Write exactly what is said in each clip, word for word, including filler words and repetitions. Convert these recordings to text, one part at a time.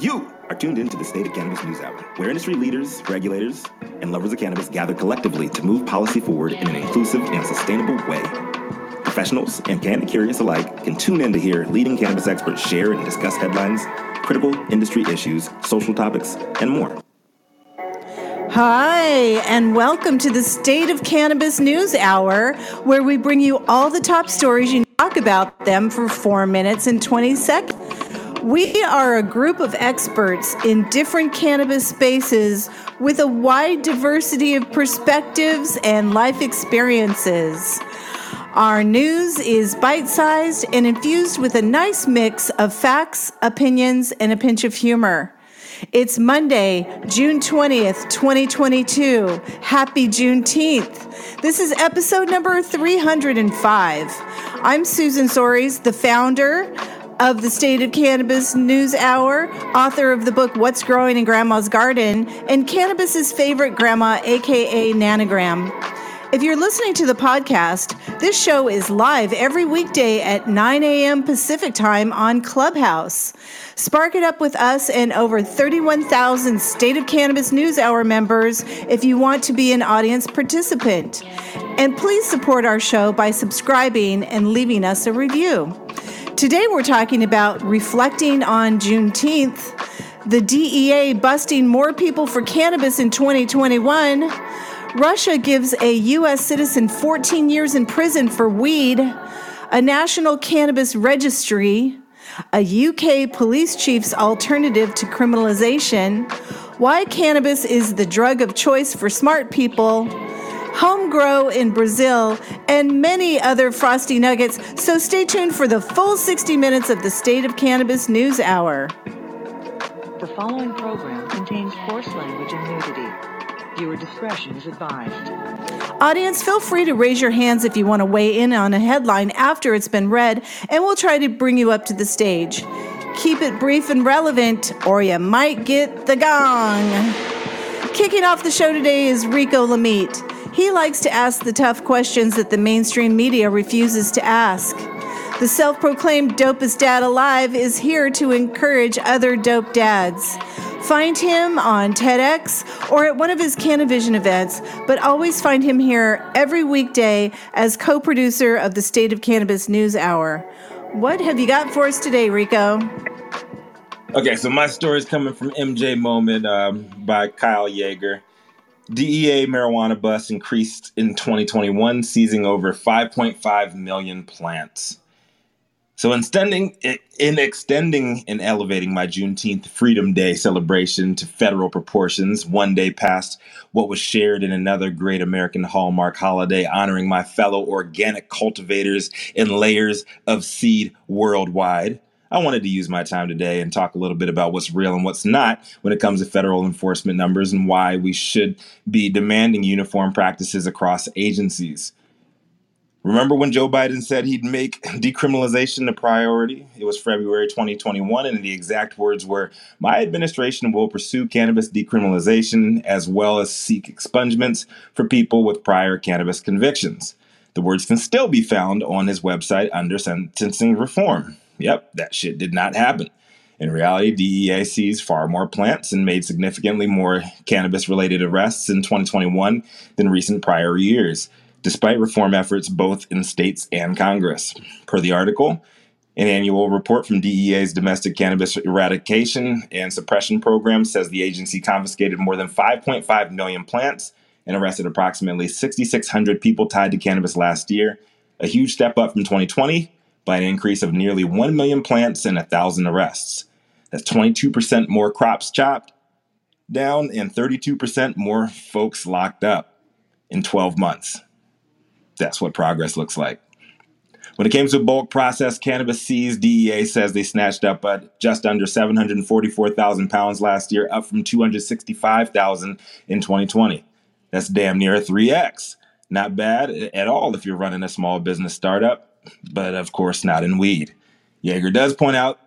You are tuned in to the State of Cannabis News Hour, where industry leaders, regulators, and lovers of cannabis gather collectively to move policy forward in an inclusive and sustainable way. Professionals and cannabis curious alike can tune in to hear leading cannabis experts share and discuss headlines, critical industry issues, social topics, and more. Hi, and welcome to the State of Cannabis News Hour, where we bring you all the top stories you talk about them for four minutes and twenty seconds. We are a group of experts in different cannabis spaces with a wide diversity of perspectives and life experiences. Our news is bite-sized and infused with a nice mix of facts, opinions, and a pinch of humor. It's Monday, June twentieth, twenty twenty-two. Happy Juneteenth. This is episode number three hundred five. I'm Susan Sorries, the founder of the State of Cannabis News Hour, author of the book What's Growing in Grandma's Garden, and Cannabis's Favorite Grandma, a k a. Nanogram. If you're listening to the podcast, this show is live every weekday at nine a.m. Pacific time on Clubhouse. Spark it up with us and over thirty-one thousand State of Cannabis News Hour members if you want to be an audience participant. And please support our show by subscribing and leaving us a review. Today we're talking about reflecting on Juneteenth, the D E A busting more people for cannabis in twenty twenty-one, Russia gives a U S citizen fourteen years in prison for weed, a national cannabis registry, a U K police chief's alternative to criminalization, why cannabis is the drug of choice for smart people, home grow in Brazil, and many other frosty nuggets. So stay tuned for the full sixty minutes of the State of Cannabis News Hour. The following program contains coarse language and nudity. Viewer discretion is advised. Audience, feel free to raise your hands if you want to weigh in on a headline after it's been read, and we'll try to bring you up to the stage. Keep it brief and relevant, or you might get the gong. Kicking off the show today is Rico Lamitte. He likes to ask the tough questions that the mainstream media refuses to ask. The self-proclaimed dopest dad alive is here to encourage other dope dads. Find him on TEDx or at one of his Cannavision events, but always find him here every weekday as co-producer of the State of Cannabis News Hour. What have you got for us today, Rico? Okay, so my story is coming from M J Moment um, by Kyle Jaeger. D E A marijuana bust increased in twenty twenty-one, seizing over five point five million plants. So in extending, in extending and elevating my Juneteenth Freedom Day celebration to federal proportions, one day past what was shared in another great American hallmark holiday, honoring my fellow organic cultivators and layers of seed worldwide, I wanted to use my time today and talk a little bit about what's real and what's not when it comes to federal enforcement numbers and why we should be demanding uniform practices across agencies. Remember when Joe Biden said he'd make decriminalization a priority? It was February twenty twenty-one, and the exact words were, "My administration will pursue cannabis decriminalization as well as seek expungements for people with prior cannabis convictions." The words can still be found on his website under sentencing reform. Yep, that shit did not happen. In reality, D E A seized far more plants and made significantly more cannabis-related arrests in twenty twenty-one than recent prior years, despite reform efforts both in states and Congress. Per the article, an annual report from D E A's Domestic Cannabis Eradication and Suppression Program says the agency confiscated more than five point five million plants and arrested approximately six thousand six hundred people tied to cannabis last year, a huge step up from twenty twenty by an increase of nearly one million plants and one thousand arrests. That's twenty-two percent more crops chopped down and thirty-two percent more folks locked up in twelve months. That's what progress looks like. When it came to bulk processed cannabis seized, D E A says they snatched up uh, just under seven hundred forty-four thousand pounds last year, up from two hundred sixty-five thousand in twenty twenty. That's damn near a three X. Not bad at all if you're running a small business startup, but of course not in weed. Jaeger does point out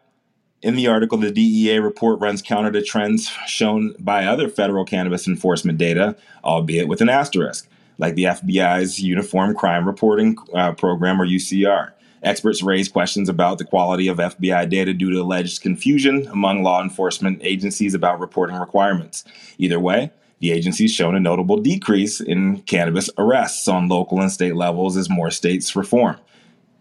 in the article, the D E A report runs counter to trends shown by other federal cannabis enforcement data, albeit with an asterisk, like the F B I's Uniform Crime Reporting uh, Program, or U C R, Experts raised questions about the quality of F B I data due to alleged confusion among law enforcement agencies about reporting requirements. Either way, the agency's shown a notable decrease in cannabis arrests on local and state levels as more states reform.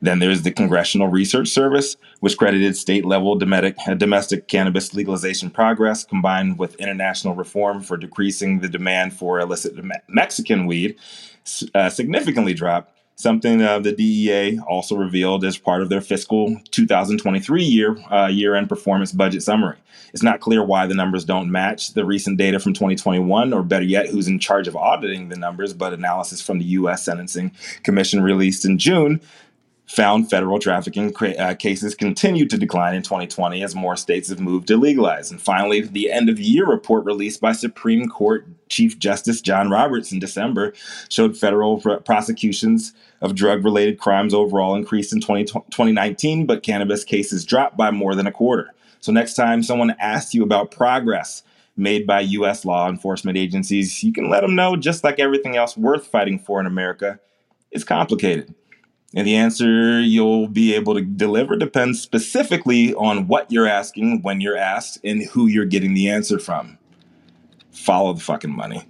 Then there's the Congressional Research Service, which credited state-level domestic cannabis legalization progress combined with international reform for decreasing the demand for illicit Mexican weed uh, significantly dropped, something uh, the D E A also revealed as part of their fiscal two thousand twenty-three year, uh, year-end performance budget summary. It's not clear why the numbers don't match the recent data from twenty twenty-one, or better yet, who's in charge of auditing the numbers, but analysis from the U S Sentencing Commission released in June found federal trafficking uh, cases continued to decline in twenty twenty as more states have moved to legalize. And finally, the end-of-year report released by Supreme Court Chief Justice John Roberts in December showed federal pr- prosecutions of drug-related crimes overall increased in twenty nineteen, but cannabis cases dropped by more than a quarter. So next time someone asks you about progress made by U S law enforcement agencies, you can let them know, just like everything else worth fighting for in America, it's complicated. And the answer you'll be able to deliver depends specifically on what you're asking, when you're asked, and who you're getting the answer from. Follow the fucking money.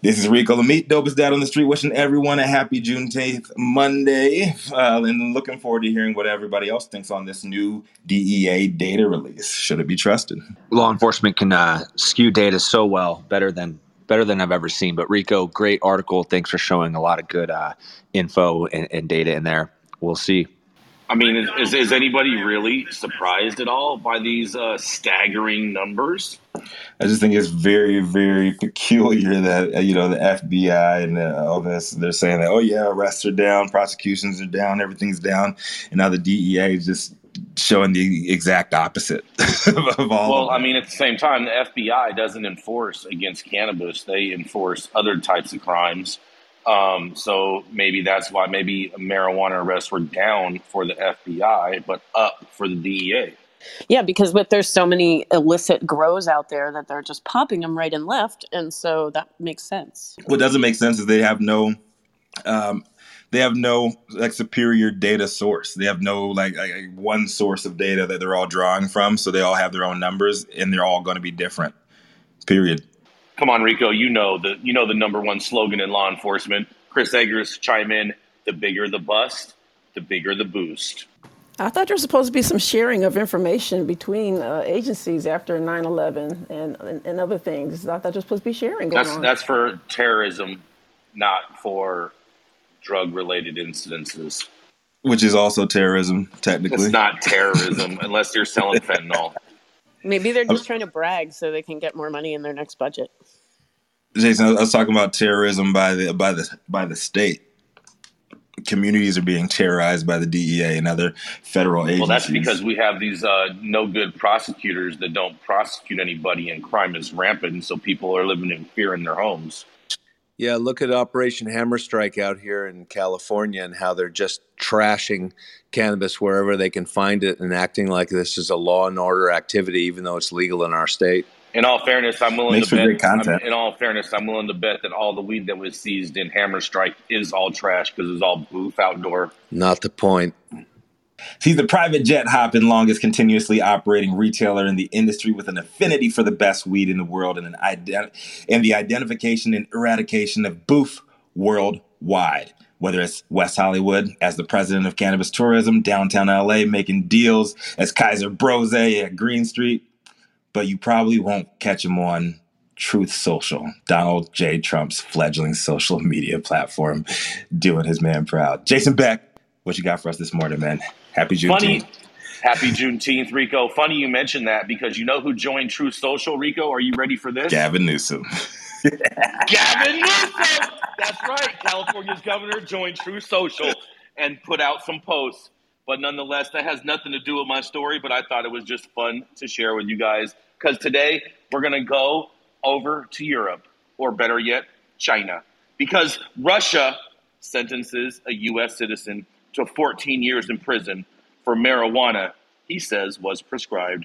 This is Rico Lamitte, dopest dad on the street, wishing everyone a happy Juneteenth Monday, uh, and looking forward to hearing what everybody else thinks on this new D E A data release. Should it be trusted? Law enforcement can uh, skew data so well, better than better than I've ever seen. But Rico, great article. Thanks for showing a lot of good uh, info and, and data in there. We'll see. I mean, is, is anybody really surprised at all by these uh, staggering numbers? I just think it's very, very peculiar that, you know, the F B I and uh, all this, they're saying that, oh, yeah, arrests are down, prosecutions are down, everything's down. And now the D E A is just showing the exact opposite of all. Well, of I mean, at the same time, the F B I doesn't enforce against cannabis. They enforce other types of crimes. Um, so maybe that's why maybe marijuana arrests were down for the F B I, but up for the D E A. Yeah, because with, there's so many illicit grows out there that they're just popping them right and left. And so that makes sense. What doesn't make sense is they have no... Um, They have no like superior data source. They have no like, like one source of data that they're all drawing from. So they all have their own numbers, and they're all going to be different. Period. Come on, Rico. You know the you know the number one slogan in law enforcement. Chris Eggers, chime in. The bigger the bust, the bigger the boost. I thought there was supposed to be some sharing of information between uh, agencies after nine eleven and, and and other things. I thought there was supposed to be sharing going that's, on. That's for terrorism, not for drug-related incidences. Which is also terrorism, technically. It's not terrorism, unless you're selling fentanyl. Maybe they're just trying to brag so they can get more money in their next budget. Jason, I was talking about terrorism by the by the, by the state. Communities are being terrorized by the D E A and other federal agencies. Well, that's because we have these uh, no-good prosecutors that don't prosecute anybody, and crime is rampant, and so people are living in fear in their homes. Yeah, look at Operation Hammer Strike out here in California and how they're just trashing cannabis wherever they can find it and acting like this is a law and order activity, even though it's legal in our state. In all fairness, I'm willing Makes to bet. I'm, in all fairness, I'm willing to bet that all the weed that was seized in Hammer Strike is all trash because it's all booth outdoor. Not the point. See, the private jet hopping longest continuously operating retailer in the industry with an affinity for the best weed in the world and an ident- and the identification and eradication of boof worldwide. Whether it's West Hollywood as the president of cannabis tourism, downtown L A making deals as Kaiser Brose at Green Street, but you probably won't catch him on Truth Social, Donald J. Trump's fledgling social media platform, doing his man proud. Jason Beck, what you got for us this morning, man? Happy Juneteenth. Funny. Happy Juneteenth, Rico. Funny you mentioned that because you know who joined Truth Social, Rico? Are you ready for this? Gavin Newsom. Gavin Newsom! That's right. California's governor joined Truth Social and put out some posts. But nonetheless, that has nothing to do with my story, but I thought it was just fun to share with you guys because today we're going to go over to Europe, or better yet, China, because Russia sentences a U S citizen to fourteen years in prison for marijuana he says was prescribed.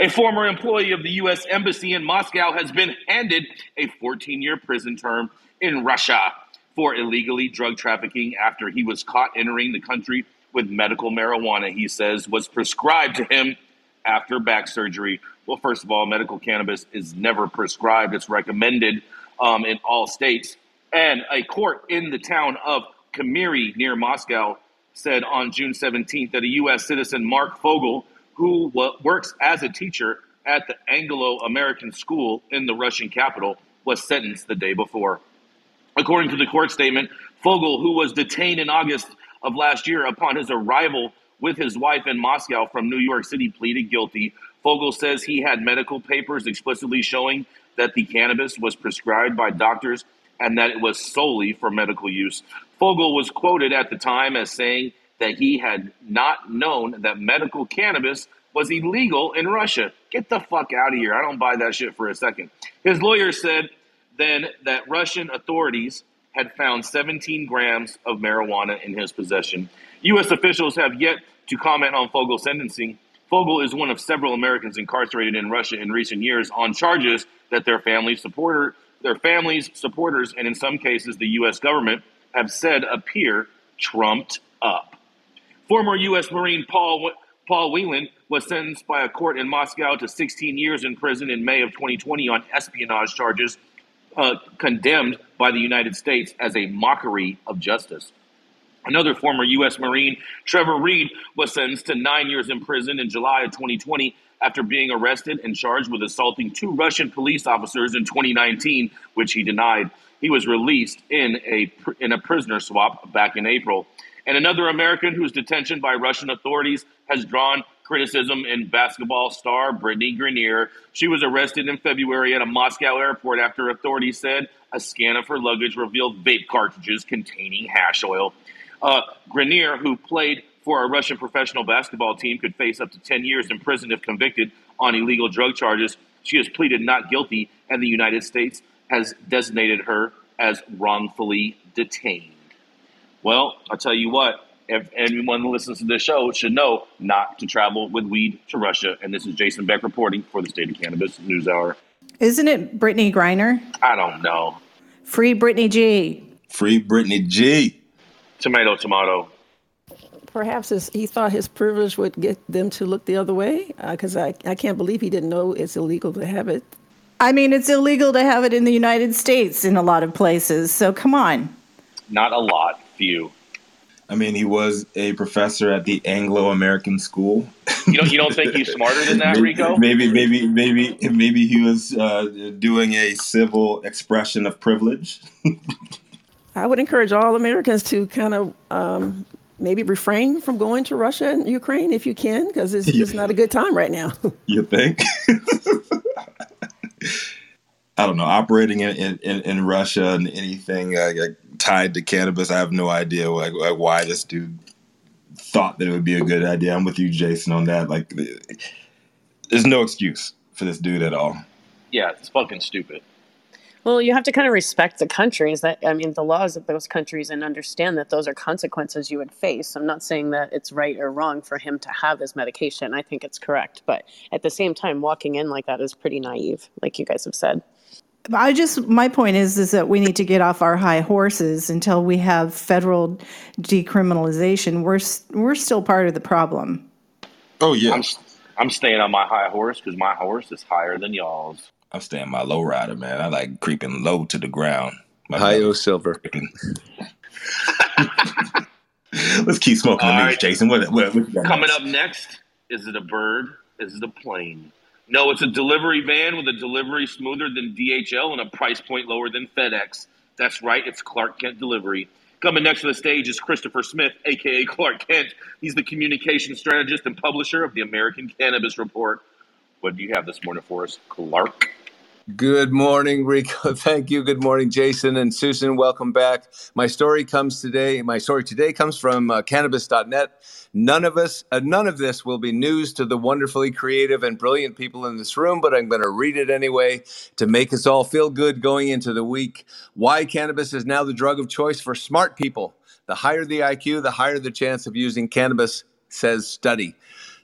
A former employee of the U S Embassy in Moscow has been handed a fourteen-year prison term in Russia for illegally drug trafficking after he was caught entering the country with medical marijuana he says was prescribed to him after back surgery. Well, first of all, medical cannabis is never prescribed. It's recommended um, in all states. And a court in the town of Khmery near Moscow said on June seventeenth that a U S citizen, Mark Fogel, who w- works as a teacher at the Anglo-American School in the Russian capital, was sentenced the day before. According to the court statement, Fogel, who was detained in August of last year upon his arrival with his wife in Moscow from New York City, pleaded guilty. Fogel says he had medical papers explicitly showing that the cannabis was prescribed by doctors and that it was solely for medical use. Fogel was quoted at the time as saying that he had not known that medical cannabis was illegal in Russia. Get the fuck out of here. I don't buy that shit for a second. His lawyer said then that Russian authorities had found seventeen grams of marijuana in his possession. U S officials have yet to comment on Fogel's sentencing. Fogel is one of several Americans incarcerated in Russia in recent years on charges that their family supporter, their families, supporters, and in some cases the U S government have said appear trumped up. Former U S Marine Paul Paul Whelan was sentenced by a court in Moscow to sixteen years in prison in May of twenty twenty on espionage charges, uh, condemned by the United States as a mockery of justice. Another former U S Marine, Trevor Reed, was sentenced to nine years in prison in July of twenty twenty after being arrested and charged with assaulting two Russian police officers in twenty nineteen, which he denied. He was released in a in a prisoner swap back in April. And another American whose detention by Russian authorities has drawn criticism in basketball star Brittney Griner. She was arrested in February at a Moscow airport after authorities said a scan of her luggage revealed vape cartridges containing hash oil. Uh, Grenier, who played for a Russian professional basketball team, could face up to ten years in prison if convicted on illegal drug charges. She has pleaded not guilty, and the United States has designated her as wrongfully detained. Well, I'll tell you what, if anyone who listens to this show should know not to travel with weed to Russia. And this is Jason Beck reporting for the State of Cannabis News Hour. Isn't it Brittney Griner? I don't know. Free Brittney G. Free Brittney G. Tomato, tomato. Perhaps his, he thought his privilege would get them to look the other way, because uh, I, I can't believe he didn't know it's illegal to have it. I mean, it's illegal to have it in the United States in a lot of places, so come on. Not a lot, few. I mean, he was a professor at the Anglo-American School. You don't, you don't think he's smarter than that, Rico? Maybe, maybe, maybe, maybe he was uh, doing a civil expression of privilege. I would encourage all Americans to kind of um, maybe refrain from going to Russia and Ukraine if you can, because it's, yeah. it's not a good time right now. You think? I don't know. Operating in, in, in Russia and anything uh, tied to cannabis, I have no idea like, like why this dude thought that it would be a good idea. I'm with you, Jason, on that. Like, there's no excuse for this dude at all. Yeah, it's fucking stupid. Well, you have to kind of respect the countries that, I mean, the laws of those countries, and understand that those are consequences you would face. I'm not saying that it's right or wrong for him to have his medication. I think it's correct. But at the same time, walking in like that is pretty naive, like you guys have said. I just, my point is, is that we need to get off our high horses until we have federal decriminalization. We're, we're still part of the problem. Oh, yeah. I'm, I'm staying on my high horse because my horse is higher than y'all's. I'm staying my low rider, man. I like creeping low to the ground. My Hi-yo Silver. Let's keep smoking All the news, right. Jason. What, what, what Coming next? up next, is it a bird? Is it a plane? No, it's a delivery van with a delivery smoother than D H L and a price point lower than FedEx. That's right. It's Clark Kent Delivery. Coming next to the stage is Christopher Smith, a k a. Clark Kent. He's the communication strategist and publisher of the American Cannabis Report. What do you have this morning for us, Clark? Good morning, Rico. Thank you. Good morning, Jason and Susan. Welcome back. My story comes today. My story today comes from uh, cannabis dot net. None of us, uh, none of this will be news to the wonderfully creative and brilliant people in this room, but I'm going to read it anyway to make us all feel good going into the week. Why cannabis is now the drug of choice for smart people. The higher the I Q, the higher the chance of using cannabis, says study.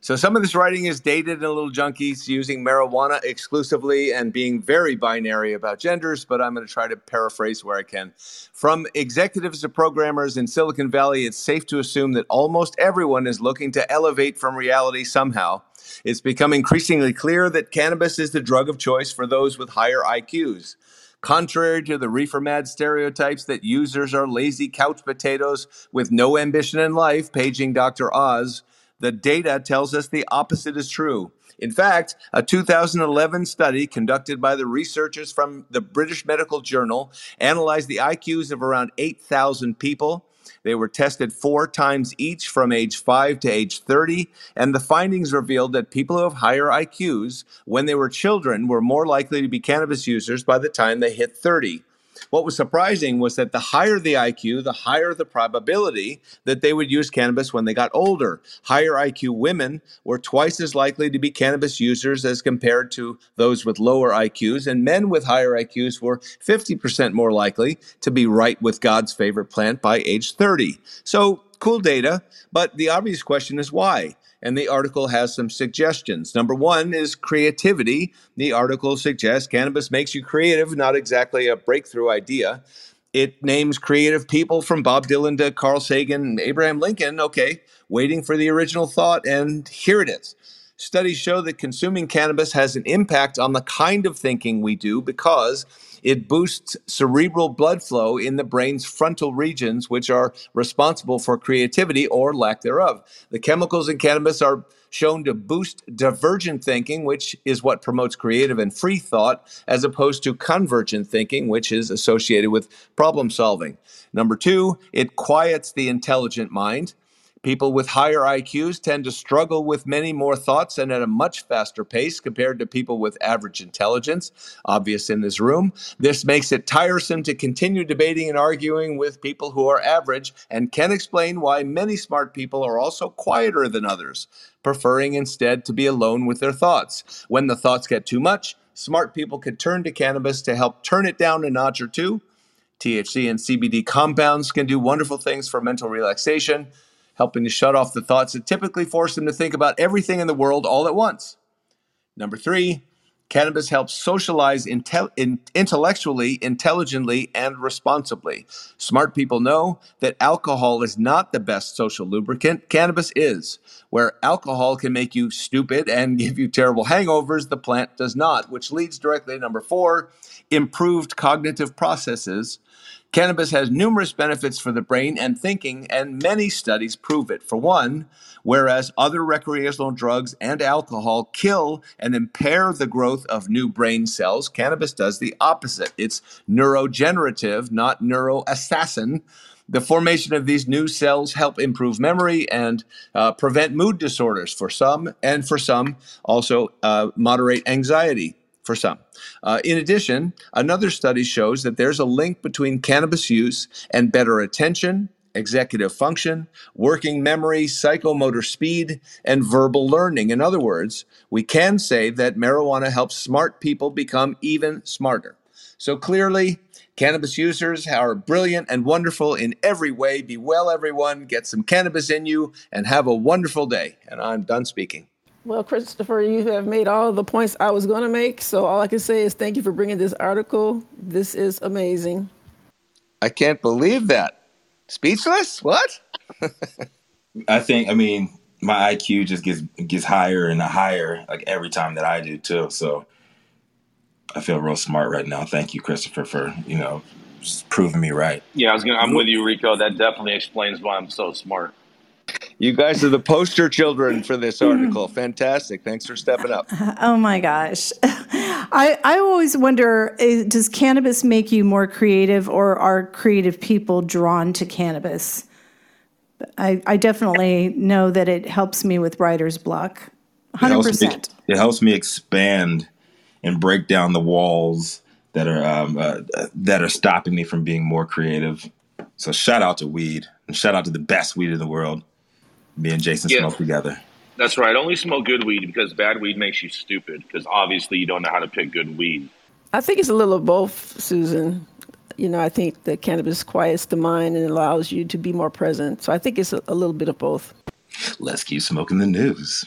So some of this writing is dated and a little junky, using marijuana exclusively and being very binary about genders, but I'm going to try to paraphrase where I can. From executives to programmers in Silicon Valley, it's safe to assume that almost everyone is looking to elevate from reality somehow. It's become increasingly clear that cannabis is the drug of choice for those with higher I Qs. Contrary to the reefer mad stereotypes that users are lazy couch potatoes with no ambition in life, paging Doctor Oz, the data tells us the opposite is true. In fact, a two thousand eleven study conducted by the researchers from the British Medical Journal analyzed the I Qs of around eight thousand people. They were tested four times each from age five to age thirty, and the findings revealed that people who have higher I Qs when they were children were more likely to be cannabis users by the time they hit thirty. What was surprising was that the higher the I Q, the higher the probability that they would use cannabis when they got older. Higher I Q women were twice as likely to be cannabis users as compared to those with lower I Qs, and men with higher I Qs were fifty percent more likely to be right with God's favorite plant by age thirty. So, cool data, but the obvious question is why? And the article has some suggestions. Number one is creativity. The article suggests cannabis makes you creative, not exactly a breakthrough idea. It names creative people from Bob Dylan to Carl Sagan and Abraham Lincoln. Okay, waiting for the original thought, and here it is. Studies show that consuming cannabis has an impact on the kind of thinking we do because it boosts cerebral blood flow in the brain's frontal regions, which are responsible for creativity or lack thereof. The chemicals in cannabis are shown to boost divergent thinking, which is what promotes creative and free thought, as opposed to convergent thinking, which is associated with problem solving. Number two, it quiets the intelligent mind. People with higher I Qs tend to struggle with many more thoughts and at a much faster pace compared to people with average intelligence, obvious in this room. This makes it tiresome to continue debating and arguing with people who are average and can explain why many smart people are also quieter than others, preferring instead to be alone with their thoughts. When the thoughts get too much, smart people could turn to cannabis to help turn it down a notch or two. T H C and C B D compounds can do wonderful things for mental relaxation, helping to shut off the thoughts that typically force them to think about everything in the world all at once. Number three, cannabis helps socialize inte- in- intellectually, intelligently, and responsibly. Smart people know that alcohol is not the best social lubricant. Cannabis is. Where alcohol can make you stupid and give you terrible hangovers, the plant does not, which leads directly to number four, improved cognitive processes. Cannabis has numerous benefits for the brain and thinking, and many studies prove it. For one, whereas other recreational drugs and alcohol kill and impair the growth of new brain cells, cannabis does the opposite. It's neurogenerative, not neuroassassin. The formation of these new cells help improve memory and uh, prevent mood disorders for some, and for some also uh, moderate anxiety. For some. Uh, in addition, another study shows that there's a link between cannabis use and better attention, executive function, working memory, psychomotor speed, and verbal learning. In other words, we can say that marijuana helps smart people become even smarter. So clearly, cannabis users are brilliant and wonderful in every way. Be well, everyone. Get some cannabis in you and have a wonderful day. And I'm done speaking. Well, Christopher, you have made all the points I was going to make. So all I can say is thank you for bringing this article. This is amazing. I can't believe that. Speechless? What? I think, I mean, my I Q just gets gets higher and higher like every time that I do too. So I feel real smart right now. Thank you, Christopher, for, you know, just proving me right. Yeah, I was gonna, I'm with you, Rico. That definitely explains why I'm so smart. You guys are the poster children for this article. Fantastic. Thanks for stepping up. Oh, my gosh. I, I always wonder, is, does cannabis make you more creative, or are creative people drawn to cannabis? I, I definitely know that it helps me with writer's block. one hundred percent. It helps me, it helps me expand and break down the walls that are, um, uh, that are stopping me from being more creative. So shout out to weed, and shout out to the best weed in the world. Me and Jason yeah. smoke together. That's right. Only smoke good weed, because bad weed makes you stupid, because obviously you don't know how to pick good weed. I think it's a little of both, Susan. You know, I think that cannabis quiets the mind and allows you to be more present. So I think it's a, a little bit of both. Let's keep smoking the news.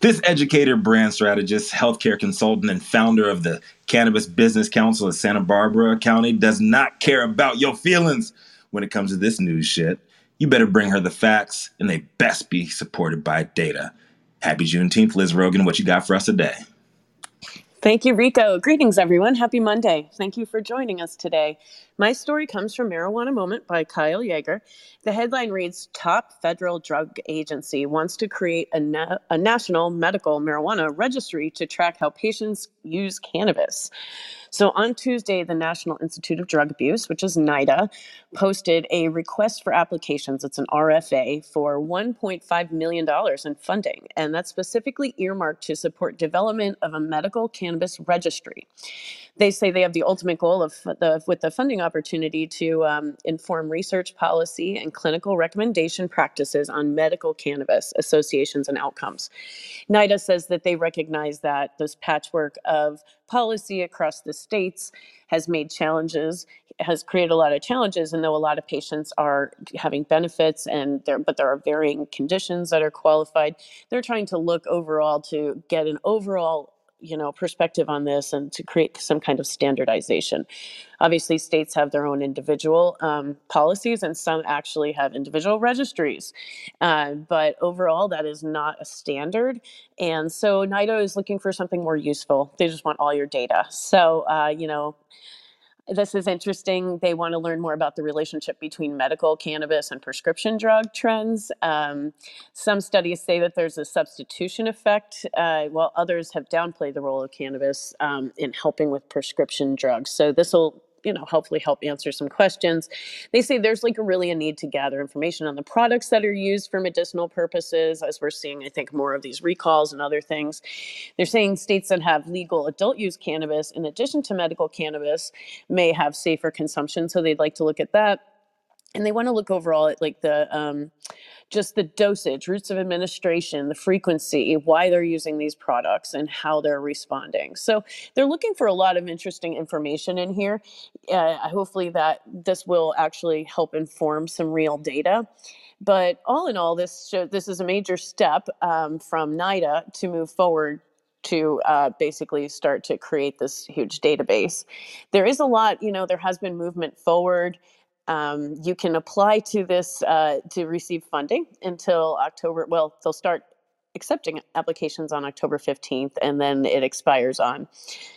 This educator, brand strategist, healthcare consultant, and founder of the Cannabis Business Council of Santa Barbara County does not care about your feelings when it comes to this news shit. You better bring her the facts, and they best be supported by data. Happy Juneteenth, Liz Rogan. What you got for us today? Thank you, Rico. Greetings, everyone. Happy Monday. Thank you for joining us today. My story comes from Marijuana Moment by Kyle Jaeger. The headline reads, Top Federal Drug Agency Wants to Create a, na- a National Medical Marijuana Registry to Track How Patients Use Cannabis. So on Tuesday, the National Institute of Drug Abuse, which is NIDA, posted a request for applications. It's an R F A for one point five million dollars in funding, and that's specifically earmarked to support development of a medical cannabis registry. They say they have the ultimate goal of the, with the funding opportunity to um, inform research policy and clinical recommendation practices on medical cannabis associations and outcomes. NIDA says that they recognize that this patchwork of policy across the states has made challenges, has created a lot of challenges, and though a lot of patients are having benefits, and there, but there are varying conditions that are qualified, they're trying to look overall to get an overall, you know, perspective on this and to create some kind of standardization. Obviously, states have their own individual um, policies, and some actually have individual registries. Uh, but overall, that is not a standard. And so NIDA is looking for something more useful. They just want all your data. So, uh, you know, this is interesting. They want to learn more about the relationship between medical cannabis and prescription drug trends. Um, some studies say that there's a substitution effect, uh, while others have downplayed the role of cannabis um, in helping with prescription drugs. So this will, you know, hopefully help answer some questions. They say there's like a really a need to gather information on the products that are used for medicinal purposes, as we're seeing, I think, more of these recalls and other things. They're saying states that have legal adult use cannabis, in addition to medical cannabis, may have safer consumption. So they'd like to look at that. And they want to look overall at like the, um, just the dosage, routes of administration, the frequency, why they're using these products and how they're responding. So they're looking for a lot of interesting information in here. Uh, hopefully that this will actually help inform some real data. But all in all, this show, this is a major step um, from NIDA to move forward to uh, basically start to create this huge database. There is a lot, you know, there has been movement forward. Um, you can apply to this uh, to receive funding until October. Well, they'll start accepting applications on October fifteenth, and then it expires on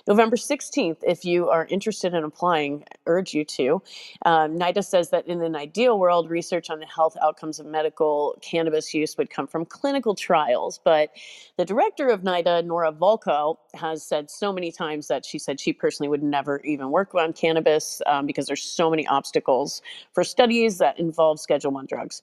November sixteenth. If you are interested in applying, I urge you to. Um, NIDA says that in an ideal world, research on the health outcomes of medical cannabis use would come from clinical trials. But the director of NIDA, Nora Volkow, has said so many times that she said she personally would never even work on cannabis um, because there's so many obstacles for studies that involve Schedule I drugs.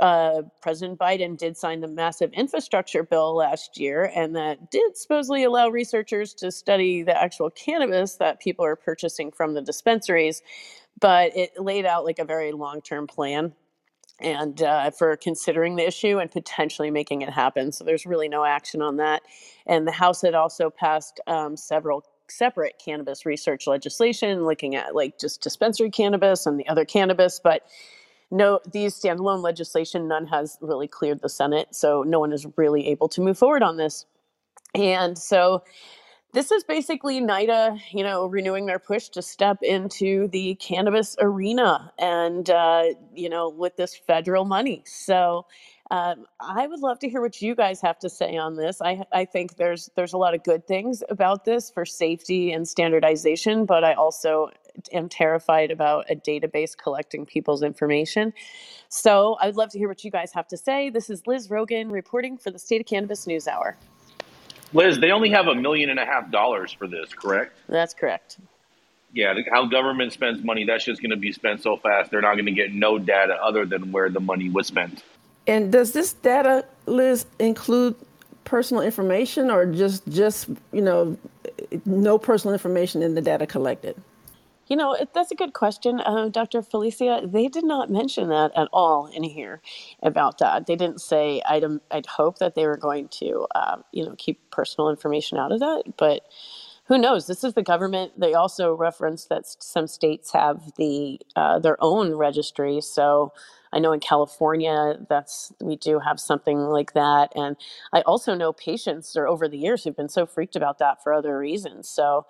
Uh, President Biden did sign the massive infrastructure bill last year, and that did supposedly allow researchers to study the actual cannabis that people are purchasing from the dispensaries, but it laid out like a very long-term plan and uh, for considering the issue and potentially making it happen. So there's really no action on that. And the House had also passed um, several separate cannabis research legislation, looking at like just dispensary cannabis and the other cannabis, but no, these standalone legislation, none has really cleared the Senate, so no one is really able to move forward on this. And so this is basically NIDA, you know, renewing their push to step into the cannabis arena and, uh, you know, with this federal money. So um, I would love to hear what you guys have to say on this. I, I think there's there's a lot of good things about this for safety and standardization, but I also am terrified about a database collecting people's information. So I'd love to hear what you guys have to say. This is Liz Rogan reporting for the State of Cannabis News Hour. Liz, they only have a million and a half dollars for this, correct? That's correct. Yeah, how government spends money, that's just going to be spent so fast. They're not going to get no data other than where the money was spent. And does this data, Liz, include personal information or just, just you know, no personal information in the data collected? You know, that's a good question, uh, Doctor Felicia. They did not mention that at all in here about that. They didn't say, I'd, I'd hope that they were going to, uh, you know, keep personal information out of that. But who knows? This is the government. They also referenced that some states have the uh, their own registry. So I know in California, that's we do have something like that. And I also know patients or over the years who've been so freaked about that for other reasons. So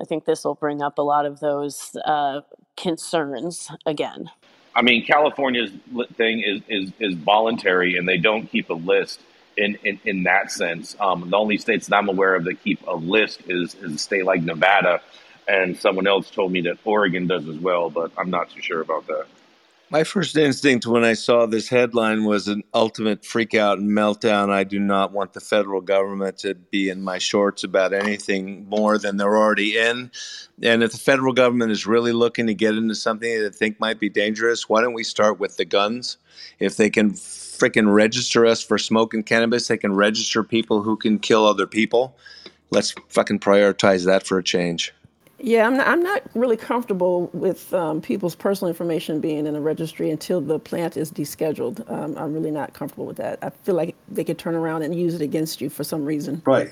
I think this will bring up a lot of those uh, concerns again. I mean, California's thing is, is, is voluntary, and they don't keep a list in, in, in that sense. Um, the only states that I'm aware of that keep a list is, is a state like Nevada. And someone else told me that Oregon does as well, but I'm not too sure about that. My first instinct when I saw this headline was an ultimate freak out and meltdown. I do not want the federal government to be in my shorts about anything more than they're already in. And if the federal government is really looking to get into something that they think might be dangerous, why don't we start with the guns? If they can freaking register us for smoking cannabis, they can register people who can kill other people. Let's fucking prioritize that for a change. Yeah, I'm not, I'm not really comfortable with um, people's personal information being in a registry until the plant is descheduled. Um, I'm really not comfortable with that. I feel like they could turn around and use it against you for some reason. Right.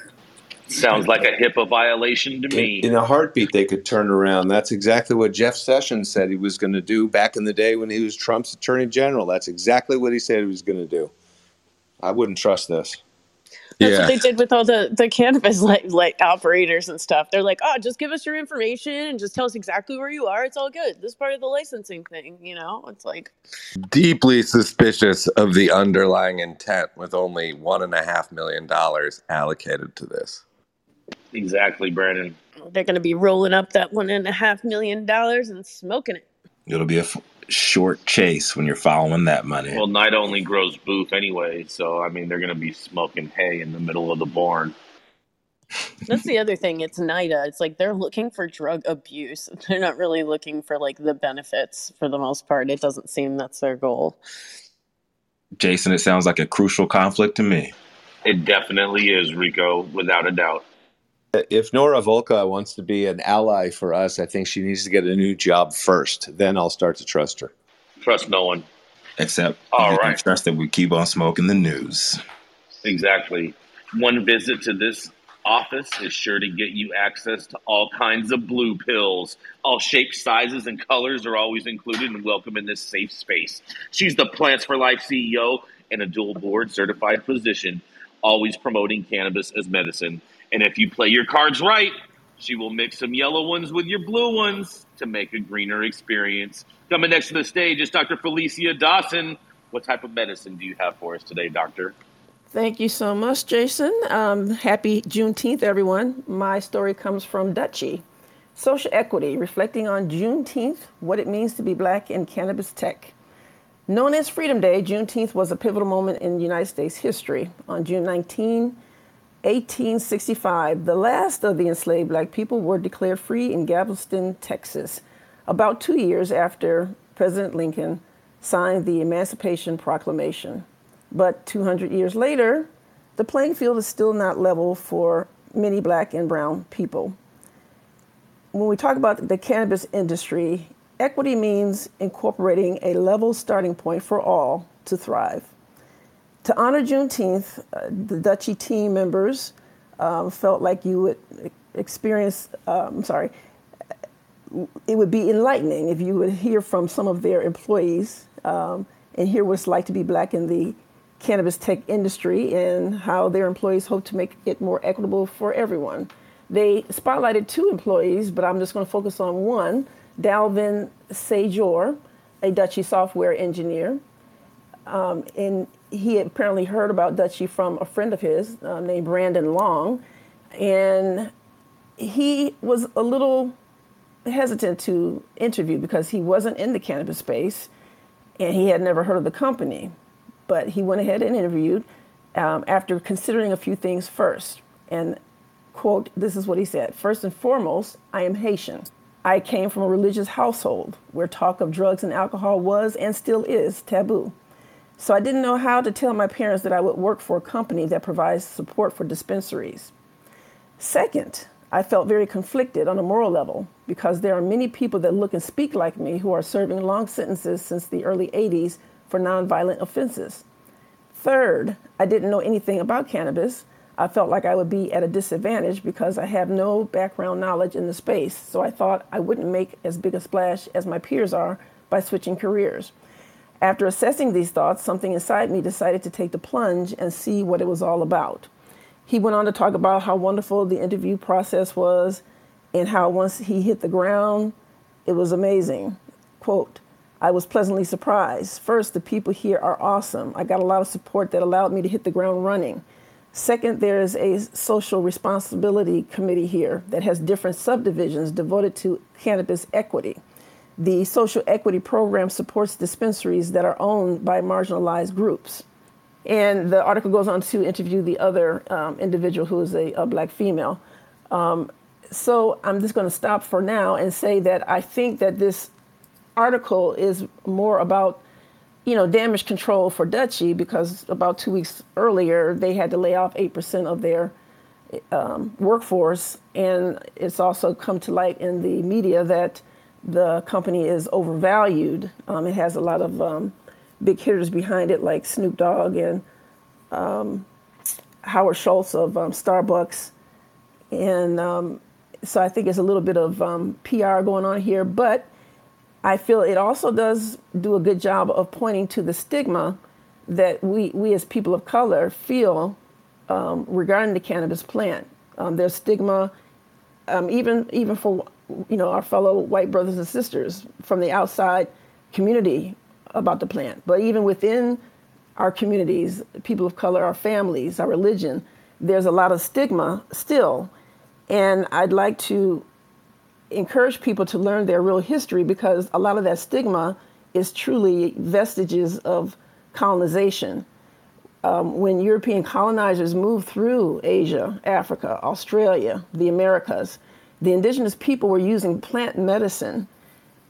Sounds like a HIPAA violation to me. In, in a heartbeat, they could turn around. That's exactly what Jeff Sessions said he was going to do back in the day when he was Trump's attorney general. That's exactly what he said he was going to do. I wouldn't trust this. That's yeah. what they did with all the, the cannabis like, like operators and stuff. They're like, oh, just give us your information and just tell us exactly where you are. It's all good. This is part of the licensing thing, you know? It's like... Deeply suspicious of the underlying intent with only one and a half million dollars allocated to this. Exactly, Brandon. They're going to be rolling up that one and a half million dollars and smoking it. It'll be a f- short chase when you're following that money. Well, N I D A only grows booth anyway, so, I mean, they're going to be smoking hay in the middle of the barn. That's the other thing. It's N I D A. It's like they're looking for drug abuse. They're not really looking for, like, the benefits for the most part. It doesn't seem that's their goal. Jason, it sounds like a crucial conflict to me. It definitely is, Rico, without a doubt. If Nora Volkov wants to be an ally for us, I think she needs to get a new job first. Then I'll start to trust her. Trust no one. Except all right. Trust that we keep on smoking the news. Exactly. One visit to this office is sure to get you access to all kinds of blue pills. All shapes, sizes, and colors are always included and welcome in this safe space. She's the Plants for Life C E O and a dual board certified physician, always promoting cannabis as medicine. And if you play your cards right, she will mix some yellow ones with your blue ones to make a greener experience. Coming next to the stage is Doctor Felicia Dawson. What type of medicine do you have for us today, Doctor? Thank you so much, Jason. Um, happy Juneteenth, everyone. My story comes from Dutchie. Social equity, reflecting on Juneteenth, what it means to be black in cannabis tech. Known as Freedom Day, Juneteenth was a pivotal moment in United States history. On June nineteenth, eighteen sixty-five, the last of the enslaved black people were declared free in Galveston, Texas, about two years after President Lincoln signed the Emancipation Proclamation. But two hundred years later, the playing field is still not level for many black and brown people. When we talk about the cannabis industry, equity means incorporating a level starting point for all to thrive. To honor Juneteenth, uh, the Dutchie team members um, felt like you would experience, um, I'm sorry, it would be enlightening if you would hear from some of their employees um, and hear what it's like to be black in the cannabis tech industry and how their employees hope to make it more equitable for everyone. They spotlighted two employees, but I'm just going to focus on one, Dalvin Sajor, a Dutchie software engineer. Um, and he apparently heard about Dutchie from a friend of his uh, named Brandon Long, and he was a little hesitant to interview because he wasn't in the cannabis space and he had never heard of the company. But he went ahead and interviewed um, after considering a few things first. And, quote, this is what he said. First and foremost, I am Haitian. I came from a religious household where talk of drugs and alcohol was and still is taboo. So I didn't know how to tell my parents that I would work for a company that provides support for dispensaries. Second, I felt very conflicted on a moral level because there are many people that look and speak like me who are serving long sentences since the early eighties for nonviolent offenses. Third, I didn't know anything about cannabis. I felt like I would be at a disadvantage because I have no background knowledge in the space, so I thought I wouldn't make as big a splash as my peers are by switching careers. After assessing these thoughts, something inside me decided to take the plunge and see what it was all about. He went on to talk about how wonderful the interview process was and how once he hit the ground, it was amazing. Quote, I was pleasantly surprised. First, the people here are awesome. I got a lot of support that allowed me to hit the ground running. Second, there is a social responsibility committee here that has different subdivisions devoted to cannabis equity. The social equity program supports dispensaries that are owned by marginalized groups. And the article goes on to interview the other um, individual who is a, a black female. Um, so I'm just going to stop for now and say that I think that this article is more about, you know, damage control for Dutchie, because about two weeks earlier, they had to lay off eight percent of their um, workforce. And it's also come to light in the media that the company is overvalued. Um, it has a lot of um, big hitters behind it, like Snoop Dogg and um, Howard Schultz of um, Starbucks. And um, so I think it's a little bit of um, P R going on here, but I feel it also does do a good job of pointing to the stigma that we, we as people of color feel um, regarding the cannabis plant. Um, there's stigma, um, even even for you know our fellow white brothers and sisters from the outside community about the plant. But even within our communities, people of color, our families, our religion, there's a lot of stigma still. And I'd like to encourage people to learn their real history, because a lot of that stigma is truly vestiges of colonization. Um, when European colonizers moved through Asia, Africa, Australia, the Americas, the indigenous people were using plant medicine,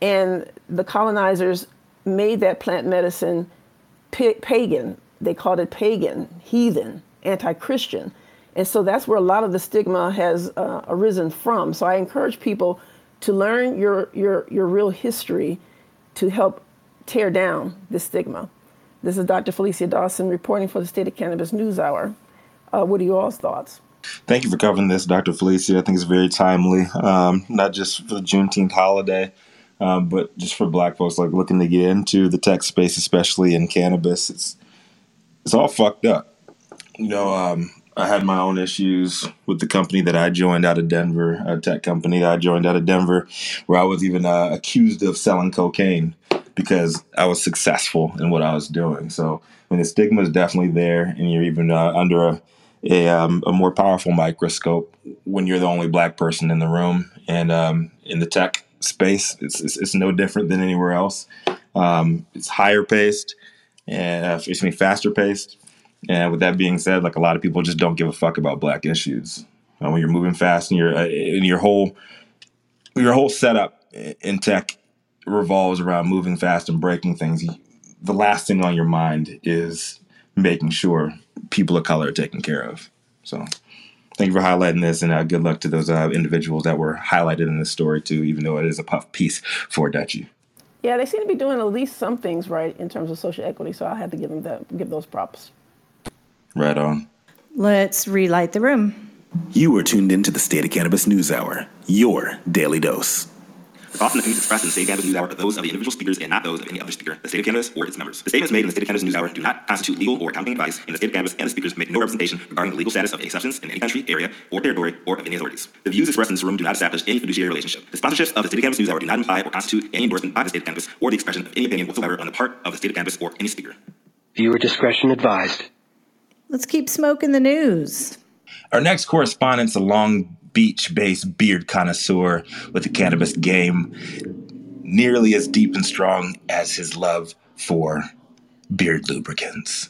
and the colonizers made that plant medicine p- pagan. They called it pagan, heathen, anti-Christian. And so that's where a lot of the stigma has uh, arisen from. So I encourage people to learn your, your, your real history to help tear down this stigma. This is Doctor Felicia Dawson reporting for the State of Cannabis News Hour. Uh, what are you all's thoughts? Thank you for covering this, Doctor Felicia. I think it's very timely, um, not just for the Juneteenth holiday, um, but just for black folks like looking to get into the tech space, especially in cannabis. It's, it's all fucked up. You know, um, I had my own issues with the company that I joined out of Denver, a tech company that I joined out of Denver, where I was even uh, accused of selling cocaine because I was successful in what I was doing. So I mean, the stigma is definitely there, and you're even uh, under a, a, um, a more powerful microscope when you're the only black person in the room. And um, in the tech space, it's, it's, it's no different than anywhere else. Um, it's higher paced and uh, excuse me, faster paced. And with that being said, like, a lot of people just don't give a fuck about black issues. Uh, when you're moving fast, and your uh, and your whole your whole setup in tech revolves around moving fast and breaking things, the last thing on your mind is making sure people of color are taken care of. So, thank you for highlighting this, and uh, good luck to those uh, individuals that were highlighted in this story too. Even though it is a puff piece for Dutchie. Yeah, they seem to be doing at least some things right in terms of social equity. So I had to give them that, give those props. Right on. Let's relight the room. You are tuned into the State of Cannabis News Hour, your daily dose. The thoughts and opinions expressed in the State of Cannabis News Hour are those of the individual speakers and not those of any other speaker, the State of Cannabis, or its members. The statements made in the State of Cannabis News Hour do not constitute legal or accounting advice, and the State of Cannabis and the speakers make no representation regarding the legal status of a substance in any country, area, or territory, or of any authorities. The views expressed in this room do not establish any fiduciary relationship. The sponsorships of the State of Cannabis News Hour do not imply or constitute any endorsement by the State of Cannabis or the expression of any opinion whatsoever on the part of the State of Cannabis or any speaker. Viewer discretion advised. Let's keep smoking the news. Our next correspondent's a Long Beach-based beard connoisseur with the cannabis game nearly as deep and strong as his love for beard lubricants.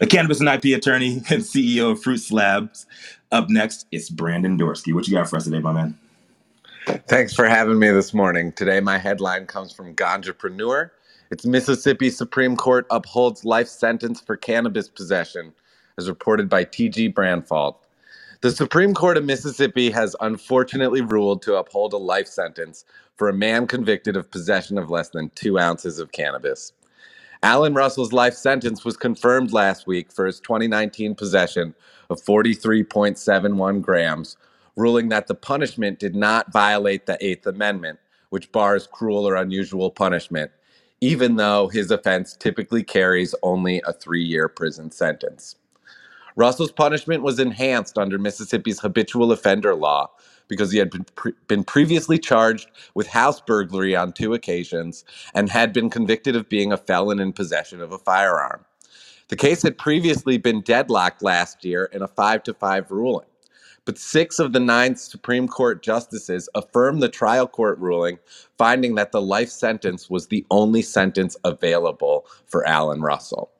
A cannabis and I P attorney and C E O of Fruit Slabs. Up next, it's Brandon Dorsky. What you got for us today, my man? Thanks for having me this morning. Today, my headline comes from Ganjapreneur. It's Mississippi Supreme Court upholds life sentence for cannabis possession, as reported by T G Brandfault. The Supreme Court of Mississippi has unfortunately ruled to uphold a life sentence for a man convicted of possession of less than two ounces of cannabis. Alan Russell's life sentence was confirmed last week for his twenty nineteen possession of forty-three point seven one grams, ruling that the punishment did not violate the Eighth Amendment, which bars cruel or unusual punishment, even though his offense typically carries only a three-year prison sentence. Russell's punishment was enhanced under Mississippi's habitual offender law because he had been, pre- been previously charged with house burglary on two occasions and had been convicted of being a felon in possession of a firearm. The case had previously been deadlocked last year in a five to five ruling, but six of the nine Supreme Court justices affirmed the trial court ruling, finding that the life sentence was the only sentence available for Allen Russell.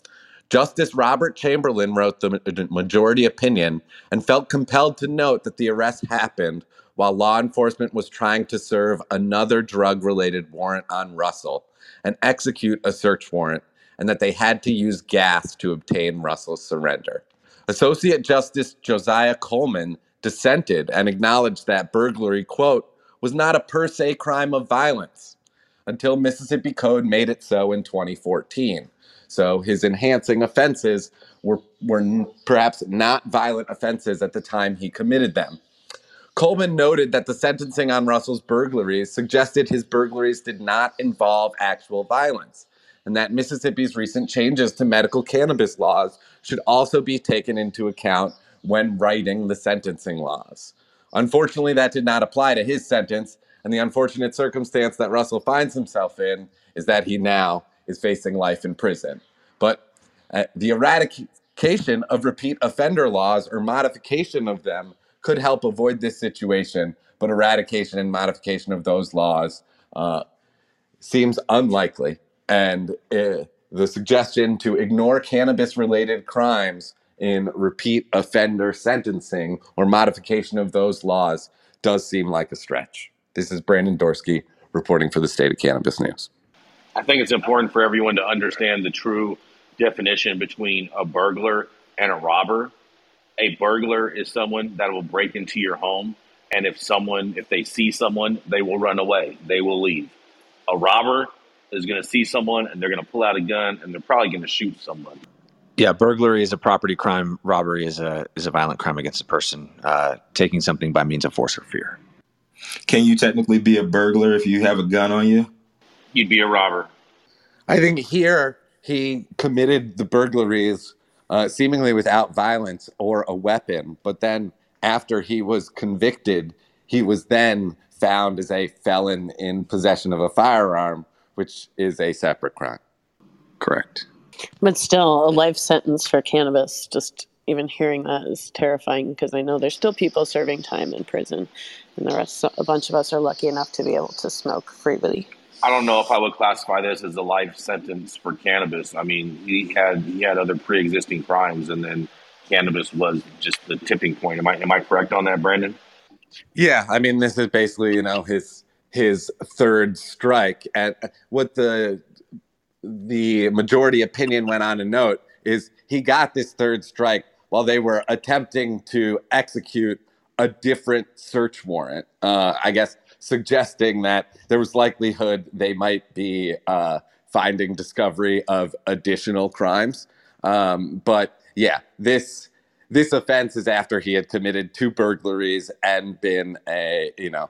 Justice Robert Chamberlain wrote the majority opinion and felt compelled to note that the arrest happened while law enforcement was trying to serve another drug-related warrant on Russell and execute a search warrant, and that they had to use gas to obtain Russell's surrender. Associate Justice Josiah Coleman dissented and acknowledged that burglary, quote, was not a per se crime of violence until Mississippi Code made it so in twenty fourteen. So his enhancing offenses were, were perhaps not violent offenses at the time he committed them. Coleman noted that the sentencing on Russell's burglaries suggested his burglaries did not involve actual violence, and that Mississippi's recent changes to medical cannabis laws should also be taken into account when writing the sentencing laws. Unfortunately, that did not apply to his sentence, and the unfortunate circumstance that Russell finds himself in is that he now is facing life in prison. But uh, the eradication of repeat offender laws or modification of them could help avoid this situation, but eradication and modification of those laws uh, seems unlikely. And uh, the suggestion to ignore cannabis-related crimes in repeat offender sentencing or modification of those laws does seem like a stretch. This is Brandon Dorsky reporting for the State of Cannabis News. I think it's important for everyone to understand the true definition between a burglar and a robber. A burglar is someone that will break into your home, and if someone, if they see someone, they will run away. They will leave. A robber is going to see someone, and they're going to pull out a gun, and they're probably going to shoot someone. Yeah, burglary is a property crime. Robbery is a is a violent crime against a person, uh, taking something by means of force or fear. Can you technically be a burglar if you have a gun on you? You'd be a robber. I think here he committed the burglaries uh, seemingly without violence or a weapon. But then after he was convicted, he was then found as a felon in possession of a firearm, which is a separate crime. Correct. But still, a life sentence for cannabis, just even hearing that is terrifying, because I know there's still people serving time in prison. And the rest, a bunch of us are lucky enough to be able to smoke freely. I don't know if I would classify this as a life sentence for cannabis. I mean, he had he had other pre-existing crimes, and then cannabis was just the tipping point. Am I am I correct on that, Brandon? Yeah, I mean, this is basically, you know, his his third strike. And what the the majority opinion went on to note is he got this third strike while they were attempting to execute a different search warrant. Uh, I guess. Suggesting that there was likelihood they might be uh, finding discovery of additional crimes. Um, but yeah, this this offense is after he had committed two burglaries and been a you know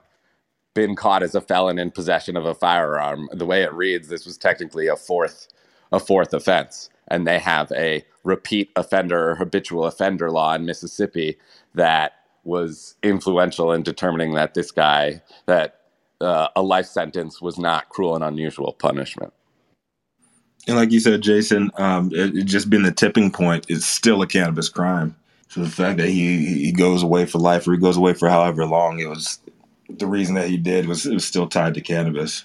been caught as a felon in possession of a firearm. The way it reads, this was technically a fourth a fourth offense, and they have a repeat offender or habitual offender law in Mississippi that was influential in determining that this guy, that uh, a life sentence was not cruel and unusual punishment. And like you said, Jason, um, it, it just been the tipping point. It's still a cannabis crime. So the fact that he, he goes away for life, or he goes away for however long, it was the reason that he did was it was still tied to cannabis.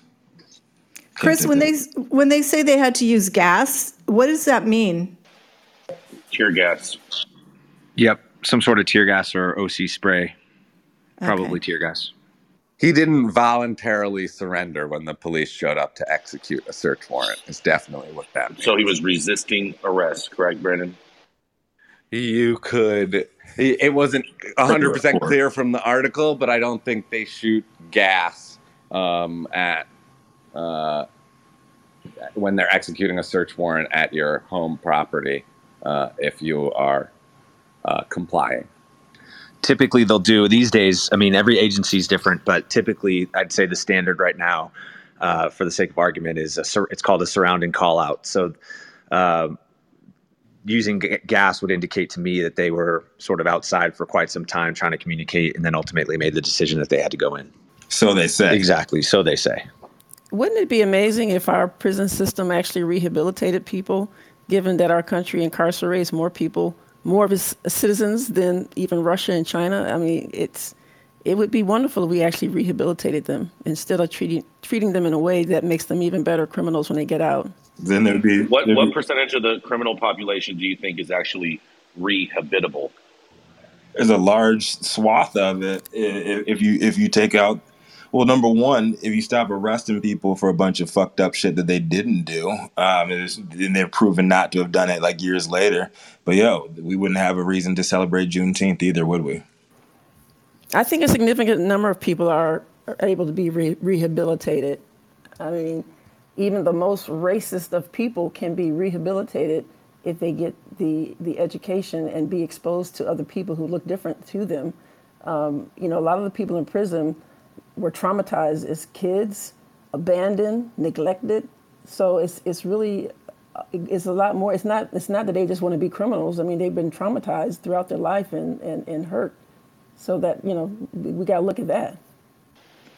Chris, when they, when they say they had to use gas, what does that mean? Tear gas. Yep. Some sort of tear gas or O C spray, probably okay. Tear gas. He didn't voluntarily surrender when the police showed up to execute a search warrant is definitely what that means. So he was resisting arrest, correct, Brandon? You could. It wasn't one hundred percent clear from the article, but I don't think they shoot gas um, at uh, when they're executing a search warrant at your home property uh, if you are Uh, complying. Typically they'll do these days. I mean, every agency is different, but typically I'd say the standard right now uh, for the sake of argument, is a sur- it's called a surrounding call out. So uh, using g- gas would indicate to me that they were sort of outside for quite some time trying to communicate, and then ultimately made the decision that they had to go in. So they say. Exactly. So they say. Wouldn't it be amazing if our prison system actually rehabilitated people, given that our country incarcerates more people, more of its citizens than even Russia and China? I mean, it's it would be wonderful if we actually rehabilitated them instead of treating treating them in a way that makes them even better criminals when they get out. Then there'd be what there'd what be, percentage of the criminal population do you think is actually rehabilitable? There's a large swath of it. If you if you take out. Well, number one, if you stop arresting people for a bunch of fucked up shit that they didn't do, um, and they're proven not to have done it like years later, but yo, we wouldn't have a reason to celebrate Juneteenth either, would we? I think a significant number of people are, are able to be re- rehabilitated. I mean, even the most racist of people can be rehabilitated if they get the, the education and be exposed to other people who look different to them. Um, you know, a lot of the people in prison were traumatized as kids, abandoned, neglected. So it's it's really, it's a lot more. It's not it's not that they just want to be criminals. I mean, they've been traumatized throughout their life and, and, and hurt. So that, you know, we got to look at that.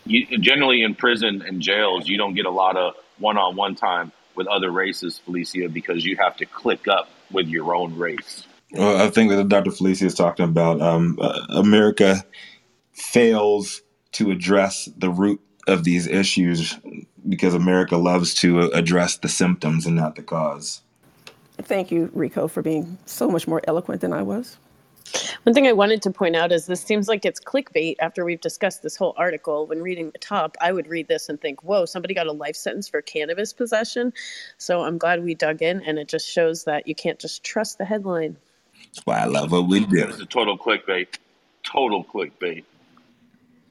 You, generally in prison and jails, you don't get a lot of one-on-one time with other races, Felicia, because you have to click up with your own race. Well, I think that Doctor Felicia is talking about um, uh, America fails to address the root of these issues because America loves to address the symptoms and not the cause. Thank you, Rico, for being so much more eloquent than I was. One thing I wanted to point out is this seems like it's clickbait after we've discussed this whole article. When reading the top, I would read this and think, whoa, somebody got a life sentence for cannabis possession. So I'm glad we dug in, and it just shows that you can't just trust the headline. That's why I love what we do. It's a total clickbait. Total clickbait.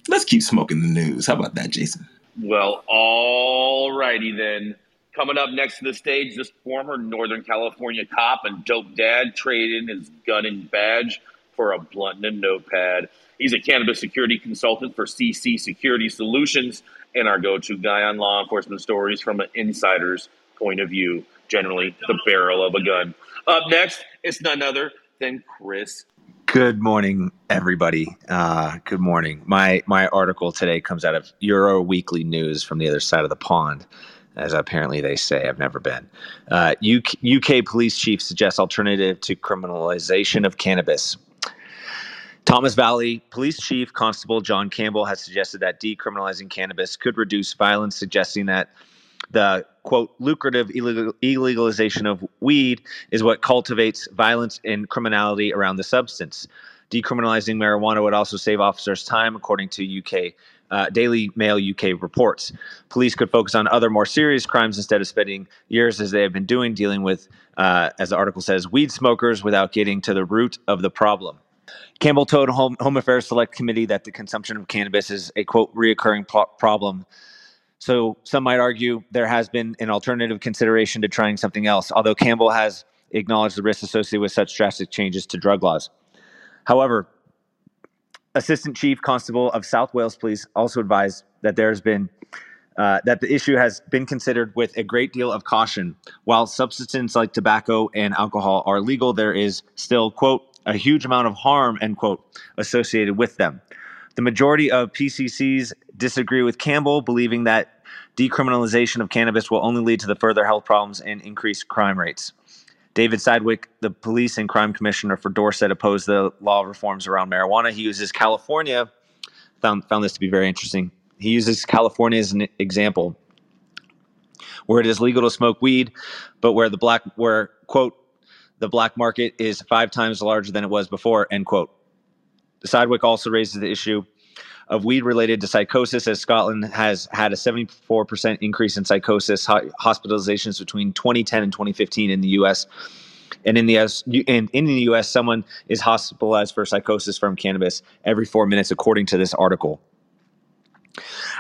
Let's keep smoking the news. How about that, Jason? Well, all righty then. Coming up next to the stage, this former Northern California cop and dope dad traded in his gun and badge for a blunt and a notepad. He's a cannabis security consultant for C C Security Solutions and our go-to guy on law enforcement stories from an insider's point of view, generally the barrel of a gun. Up next, it's none other than Chris. Good morning, everybody. Uh, good morning. My my article today comes out of Euro Weekly News from the other side of the pond, as apparently they say I've never been. Uh, U K, U K police chief suggests alternative to criminalization of cannabis. Thomas Valley Police Chief Constable John Campbell has suggested that decriminalizing cannabis could reduce violence, suggesting that the, quote, lucrative illegal, illegalization of weed is what cultivates violence and criminality around the substance. Decriminalizing marijuana would also save officers time, according to U K uh, Daily Mail U K reports. Police could focus on other more serious crimes instead of spending years, as they have been doing, dealing with, uh, as the article says, weed smokers without getting to the root of the problem. Campbell told Home, Home Affairs Select Committee that the consumption of cannabis is a, quote, reoccurring pro- problem. So some might argue there has been an alternative consideration to trying something else, although Campbell has acknowledged the risks associated with such drastic changes to drug laws. However, Assistant Chief Constable of South Wales Police also advised that there has been uh, that the issue has been considered with a great deal of caution. While substances like tobacco and alcohol are legal, there is still, quote, a huge amount of harm, end quote, associated with them. The majority of P C Cs disagree with Campbell, believing that decriminalization of cannabis will only lead to the further health problems and increased crime rates. David Sidwick, the police and crime commissioner for Dorset, opposed the law reforms around marijuana. He uses California, found, found this to be very interesting. He uses California as an example, where it is legal to smoke weed, but where the black, where, quote, the black market is five times larger than it was before, end quote. Sidwick also raises the issue of weed related to psychosis, as Scotland has had a seventy-four percent increase in psychosis ho- hospitalizations between twenty ten and twenty fifteen in the U S And in the U S, and in the U S, someone is hospitalized for psychosis from cannabis every four minutes, according to this article.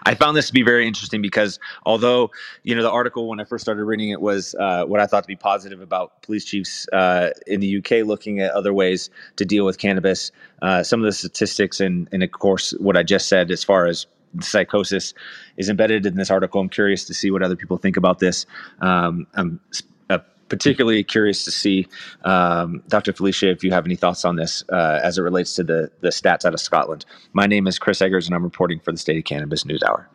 I found this to be very interesting because, although, you know, the article when I first started reading it was uh, what I thought to be positive about police chiefs uh, in the U K looking at other ways to deal with cannabis, uh, some of the statistics and, and, of course, what I just said as far as psychosis is embedded in this article. I'm curious to see what other people think about this. Um, I'm uh, particularly curious to see, um, Doctor Felicia, if you have any thoughts on this uh, as it relates to the, the stats out of Scotland. My name is Chris Eggers, and I'm reporting for the State of Cannabis News Hour.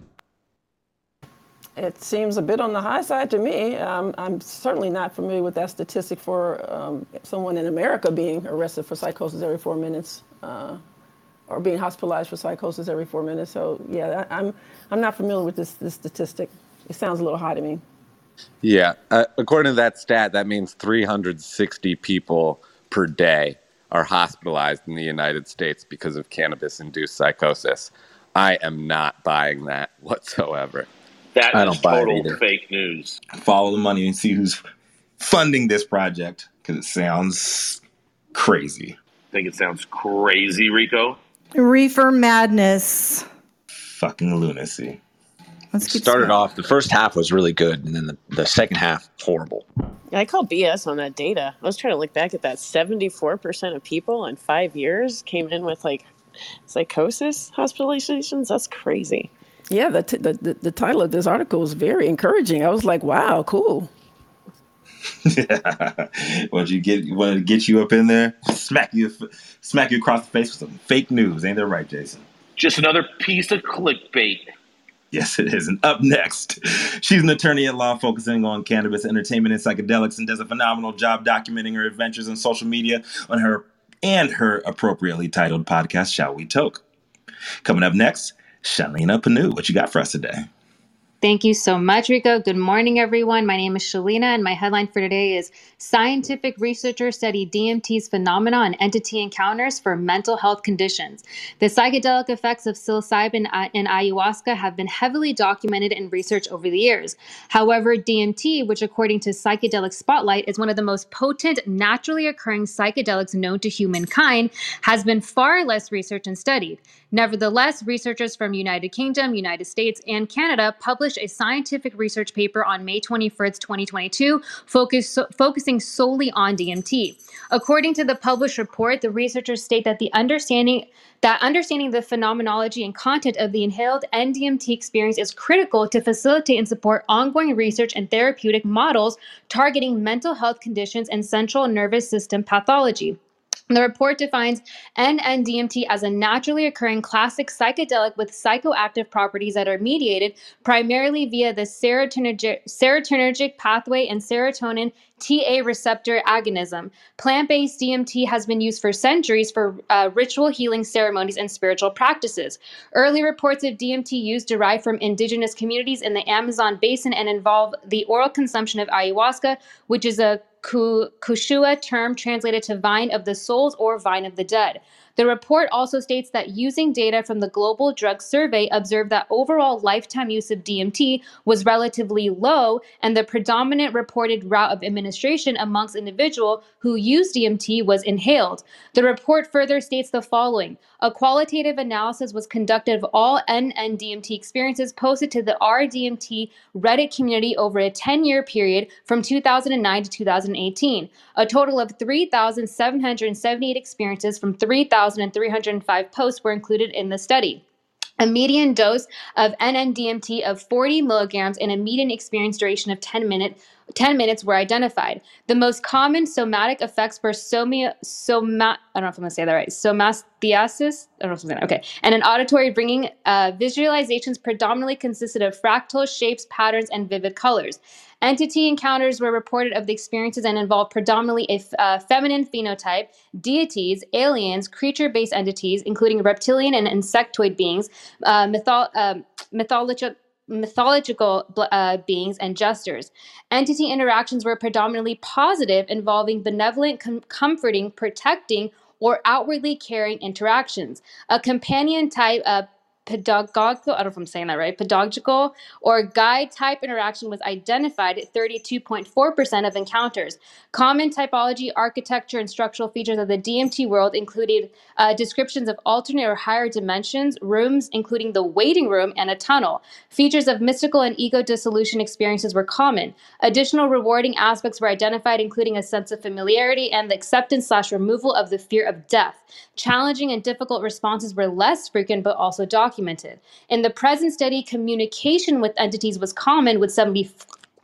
It seems a bit on the high side to me. Um, I'm certainly not familiar with that statistic for um, someone in America being arrested for psychosis every four minutes uh, or being hospitalized for psychosis every four minutes. So, yeah, I, I'm I'm not familiar with this, this statistic. It sounds a little high to me. Yeah. Uh, according to that stat, that means three hundred sixty people per day are hospitalized in the United States because of cannabis-induced psychosis. I am not buying that whatsoever. That I don't is total fake news. Follow the money and see who's funding this project, because it sounds crazy. I think it sounds crazy, Rico. Reefer madness. Fucking lunacy. Let's keep started smiling. Off, the first half was really good, and then the, the second half, horrible. I call B S on that data. I was trying to look back at that. seventy-four percent of people in five years came in with, like, psychosis hospitalizations. That's crazy. Yeah, the, t- the the the title of this article is very encouraging. I was like, "Wow, cool." Yeah, what you get? Want to get you up in there? Smack you, smack you across the face with some fake news. Ain't that right, Jason? Just another piece of clickbait. Yes, it is. And up next, she's an attorney at law focusing on cannabis, entertainment, and psychedelics, and does a phenomenal job documenting her adventures on social media on her and her appropriately titled podcast, Shall We Toke? Coming up next, Shalina Pannu, what you got for us today? Thank you so much, Rico. Good morning, everyone. My name is Shalina, and my headline for today is Scientific Researchers Study D M T's Phenomena on Entity Encounters for Mental Health Conditions. The psychedelic effects of psilocybin and ayahuasca have been heavily documented in research over the years. However, D M T, which according to Psychedelic Spotlight is one of the most potent, naturally occurring psychedelics known to humankind, has been far less researched and studied. Nevertheless, researchers from United Kingdom, United States, and Canada published a scientific research paper on May twenty-first, twenty twenty-two, focus, so, focusing solely on D M T. According to the published report, the researchers state that the understanding that understanding the phenomenology and content of the inhaled N D M T experience is critical to facilitate and support ongoing research and therapeutic models targeting mental health conditions and central nervous system pathology. The report defines N N D M T as a naturally occurring classic psychedelic with psychoactive properties that are mediated primarily via the serotonergic, serotonergic pathway and serotonin T A receptor agonism. Plant-based D M T has been used for centuries for uh, ritual healing ceremonies and spiritual practices. Early reports of D M T use derive from indigenous communities in the Amazon basin and involve the oral consumption of ayahuasca, which is a Kushua term translated to vine of the souls or vine of the dead. The report also states that using data from the Global Drug Survey observed that overall lifetime use of D M T was relatively low, and the predominant reported route of administration amongst individuals who used D M T was inhaled. The report further states the following. A qualitative analysis was conducted of all N N D M T experiences posted to the R D M T Reddit community over a ten-year period from two thousand nine to two thousand eighteen. A total of three thousand seven hundred seventy-eight experiences from three thousand three hundred five posts were included in the study. A median dose of N N D M T of forty milligrams and a median experience duration of ten minutes were identified. The most common somatic effects were somia, soma, I don't know if I'm going to say that right, somathiasis, I don't know if I'm saying that, okay, and an auditory ringing. Uh, visualizations predominantly consisted of fractal shapes, patterns, and vivid colors. Entity encounters were reported of the experiences and involved predominantly a f- uh, feminine phenotype, deities, aliens, creature-based entities, including reptilian and insectoid beings, uh, mytho- uh, mythological, mythological uh, beings, and jesters. Entity interactions were predominantly positive, involving benevolent, com- comforting, protecting, or outwardly caring interactions. A companion type of uh, pedagogical, I don't know if I'm saying that right, pedagogical or guide type interaction was identified at thirty-two point four percent of encounters. Common typology, architecture, and structural features of the D M T world included uh, descriptions of alternate or higher dimensions, rooms including the waiting room and a tunnel. Features of mystical and ego dissolution experiences were common. Additional rewarding aspects were identified, including a sense of familiarity and the acceptance slash removal of the fear of death. Challenging and difficult responses were less frequent but also documented. documented. In the present study, communication with entities was common with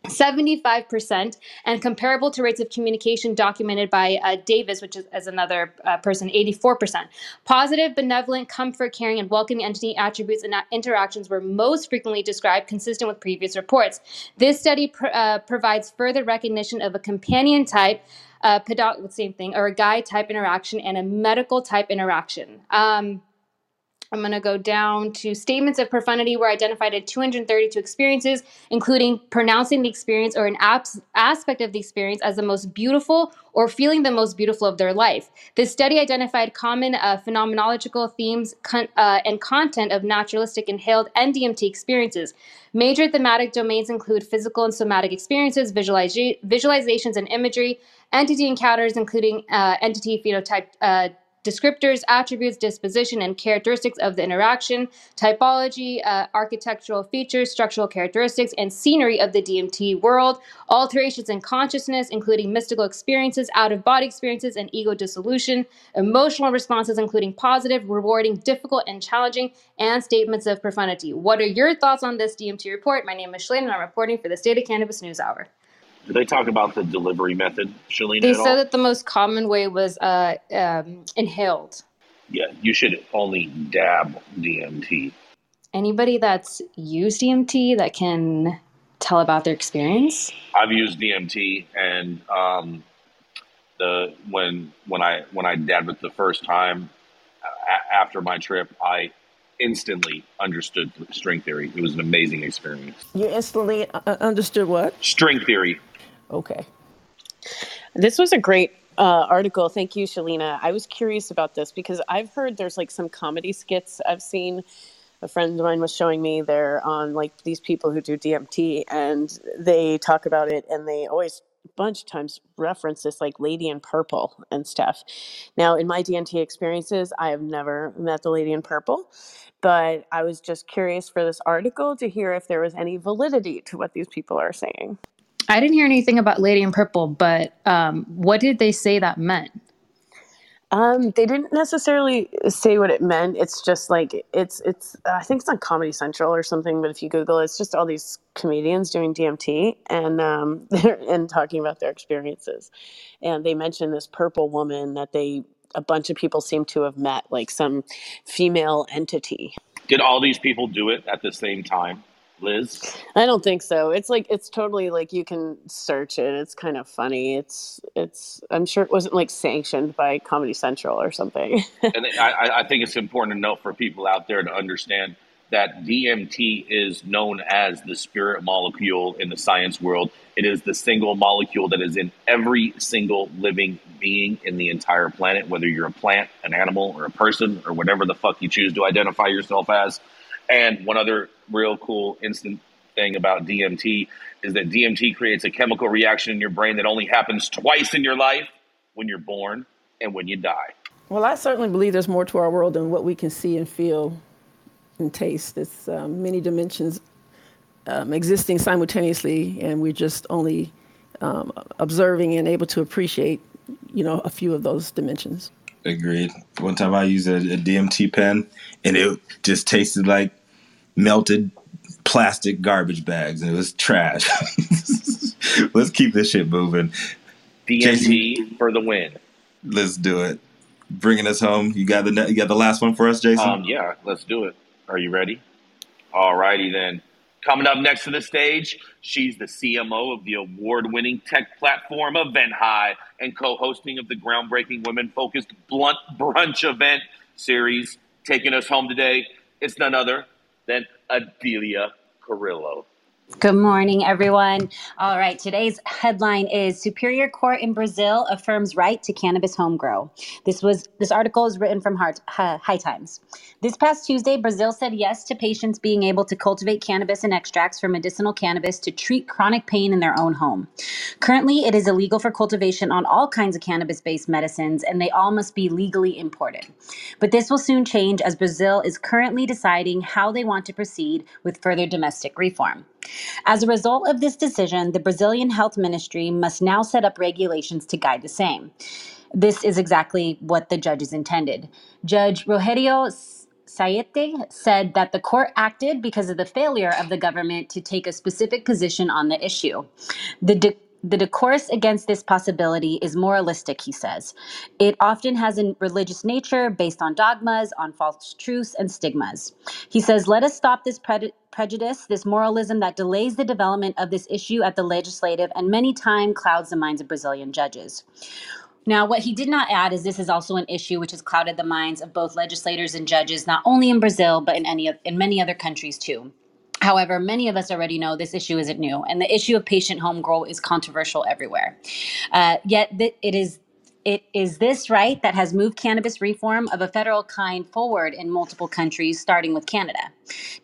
seventy-five percent and comparable to rates of communication documented by uh, Davis, which is as another uh, person, eighty-four percent. Positive, benevolent, comfort, caring, and welcoming entity attributes and interactions were most frequently described, consistent with previous reports. This study pr- uh, provides further recognition of a companion type, uh, pedog- same thing, or a guide type interaction and a medical type interaction. Um, I'm going to go down to statements of profundity were identified in two hundred thirty-two experiences, including pronouncing the experience or an abs- aspect of the experience as the most beautiful or feeling the most beautiful of their life. This study identified common uh, phenomenological themes con- uh, and content of naturalistic inhaled N D M T experiences. Major thematic domains include physical and somatic experiences, visualiza- visualizations and imagery, entity encounters, including uh, entity phenotype uh descriptors, attributes, disposition, and characteristics of the interaction, typology, uh, architectural features, structural characteristics, and scenery of the D M T world, alterations in consciousness, including mystical experiences, out-of-body experiences, and ego dissolution, emotional responses, including positive, rewarding, difficult, and challenging, and statements of profundity. What are your thoughts on this D M T report? My name is Shalina, and I'm reporting for the State of Cannabis News Hour. Did they talk about the delivery method, Shalina? They said that the most common way was uh, um, inhaled. Yeah, you should only dab D M T. Anybody that's used D M T that can tell about their experience? I've used D M T, and um, the when when I when I dabbed it the first time a- after my trip, I instantly understood string theory. It was an amazing experience. You instantly uh, understood what? String theory. Okay. This was a great uh, article. Thank you, Shalina. I was curious about this because I've heard there's like some comedy skits I've seen. A friend of mine was showing me they're on like these people who do D M T and they talk about it and they always a bunch of times reference this like lady in purple and stuff. Now in my D M T experiences, I have never met the lady in purple, but I was just curious for this article to hear if there was any validity to what these people are saying. I didn't hear anything about Lady in Purple, but um, what did they say that meant? Um, they didn't necessarily say what it meant. It's just like, it's, it's, uh, I think it's on Comedy Central or something, but if you Google it, it's just all these comedians doing D M T and, um, and talking about their experiences. And they mentioned this purple woman that they, a bunch of people seem to have met, like some female entity. Did all these people do it at the same time? Liz? I don't think so. It's like, it's totally like you can search it. It's kind of funny. It's, it's, I'm sure it wasn't like sanctioned by Comedy Central or something. And I, I think it's important to note for people out there to understand that D M T is known as the spirit molecule in the science world. It is the single molecule that is in every single living being in the entire planet, whether you're a plant, an animal, or a person, or whatever the fuck you choose to identify yourself as. And one other real cool instant thing about D M T is that D M T creates a chemical reaction in your brain that only happens twice in your life, when you're born and when you die. Well, I certainly believe there's more to our world than what we can see and feel and taste. It's um, many dimensions um, existing simultaneously, and we're just only um, observing and able to appreciate, you know, a few of those dimensions. Agreed. One time I used a, a D M T pen, and it just tasted like melted plastic garbage bags, and it was trash. Let's keep this shit moving. D M T Jason, for the win. Let's do it. Bringing us home. You got the you got the last one for us, Jason? Um, yeah, let's do it. Are you ready? All righty then. Coming up next to the stage, she's the C M O of the award-winning tech platform Event High and co-hosting of the groundbreaking women-focused Blunt Brunch event series. Taking us home today, it's none other than Adelia Carrillo. Good morning, everyone. All right, today's headline is Superior Court in Brazil affirms right to cannabis home grow. This was this article is written from High Times. This past Tuesday, Brazil said yes to patients being able to cultivate cannabis and extracts from medicinal cannabis to treat chronic pain in their own home. Currently, it is illegal for cultivation on all kinds of cannabis-based medicines, and they all must be legally imported. But this will soon change as Brazil is currently deciding how they want to proceed with further domestic reform. As a result of this decision, the Brazilian Health Ministry must now set up regulations to guide the same. This is exactly what the judges intended. Judge Rogerio Sayete said that the court acted because of the failure of the government to take a specific position on the issue. The de- The discourse against this possibility is moralistic, he says. It often has a religious nature based on dogmas, on false truths, and stigmas. He says, let us stop this pred- prejudice, this moralism that delays the development of this issue at the legislative and many times clouds the minds of Brazilian judges. Now, what he did not add is this is also an issue which has clouded the minds of both legislators and judges, not only in Brazil, but in, any, in many other countries, too. However, many of us already know this issue isn't new, and the issue of patient home grow is controversial everywhere. Uh, yet th- it is it is this right that has moved cannabis reform of a federal kind forward in multiple countries, starting with Canada.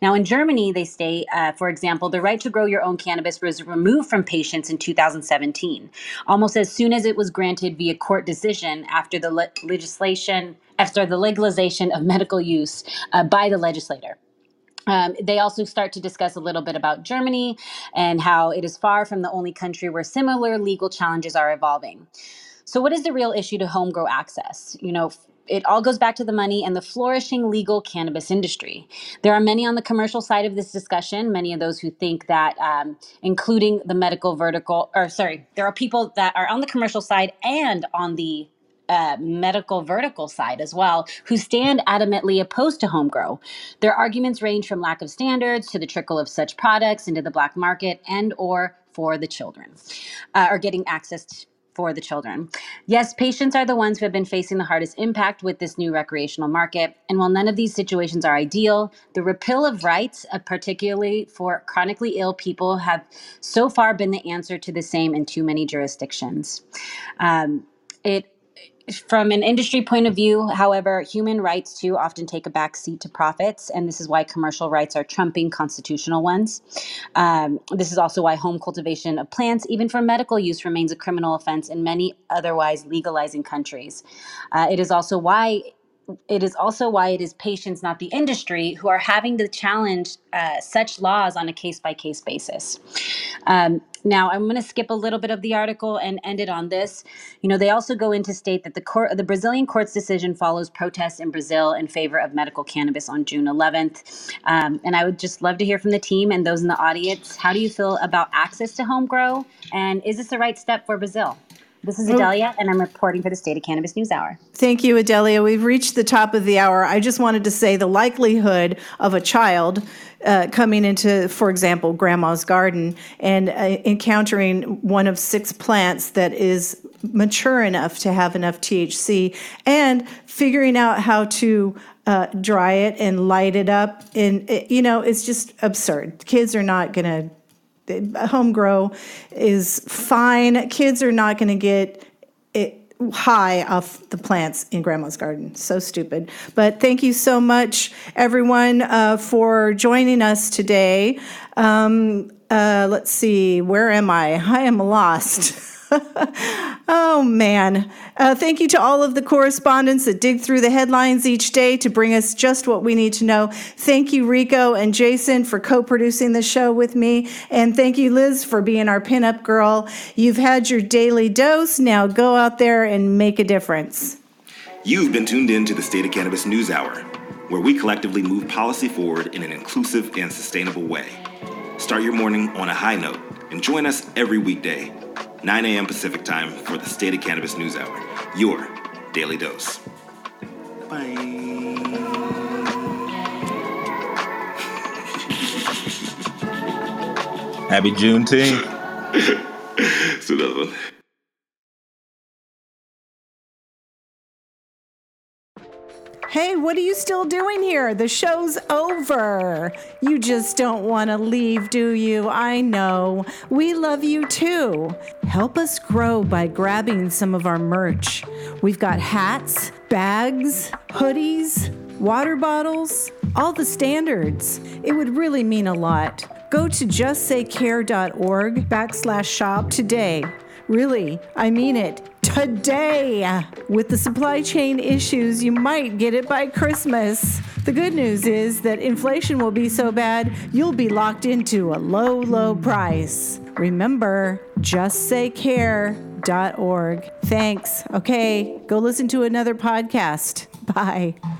Now, in Germany, they state, uh, for example, the right to grow your own cannabis was removed from patients in two thousand seventeen, almost as soon as it was granted via court decision after the le- legislation after the legalization of medical use uh, by the legislator. Um, they also start to discuss a little bit about Germany and how it is far from the only country where similar legal challenges are evolving. So what is the real issue to home grow access? You know, it all goes back to the money and the flourishing legal cannabis industry. There are many on the commercial side of this discussion, many of those who think that, um, including the medical vertical, or sorry, there are people that are on the commercial side and on the Uh, medical vertical side as well, who stand adamantly opposed to home grow. Their arguments range from lack of standards to the trickle of such products into the black market and or for the children, uh, or getting access to, for the children. Yes, patients are the ones who have been facing the hardest impact with this new recreational market. And while none of these situations are ideal, the repeal of rights, uh, particularly for chronically ill people, have so far been the answer to the same in too many jurisdictions. Um, it From an industry point of view, however, human rights too often take a backseat to profits, and this is why commercial rights are trumping constitutional ones. Um, this is also why home cultivation of plants, even for medical use, remains a criminal offense in many otherwise legalizing countries. Uh, it is also why it is also why it is patients, not the industry, who are having to challenge uh, such laws on a case-by-case basis. Um, Now, I'm going to skip a little bit of the article and end it on this. You know, they also go into state that the court, the Brazilian court's decision follows protests in Brazil in favor of medical cannabis on June eleventh. Um, and I would just love to hear from the team and those in the audience. How do you feel about access to home grow? And is this the right step for Brazil? This is Adelia, and I'm reporting for the State of Cannabis News Hour. Thank you, Adelia. We've reached the top of the hour. I just wanted to say the likelihood of a child uh, coming into, for example, grandma's garden and uh, encountering one of six plants that is mature enough to have enough T H C and figuring out how to uh, dry it and light it up. And, it, you know, it's just absurd. Kids are not going to. Home grow is fine. Kids are not going to get it high off the plants in grandma's garden. So stupid. But thank you so much, everyone, uh, for joining us today. Um, uh, let's see. Where am I? I am lost. Oh, man. Uh, thank you to all of the correspondents that dig through the headlines each day to bring us just what we need to know. Thank you, Rico and Jason, for co-producing the show with me. And thank you, Liz, for being our pinup girl. You've had your daily dose. Now go out there and make a difference. You've been tuned in to the State of Cannabis News Hour, where we collectively move policy forward in an inclusive and sustainable way. Start your morning on a high note and join us every weekday, nine a.m. Pacific time, for the State of Cannabis News Hour, your daily dose. Bye. Happy Juneteenth. It's another one. Hey, what are you still doing here? The show's over. You just don't want to leave, do you? I know. We love you too. Help us grow by grabbing some of our merch. We've got hats, bags, hoodies, water bottles, all the standards. It would really mean a lot. Go to justsaycare.org backslash shop today. Really, I mean it. Today, with the supply chain issues, you might get it by Christmas. The good news is that inflation will be so bad, you'll be locked into a low, low price. Remember, just say care dot org. Thanks. Okay, go listen to another podcast. Bye.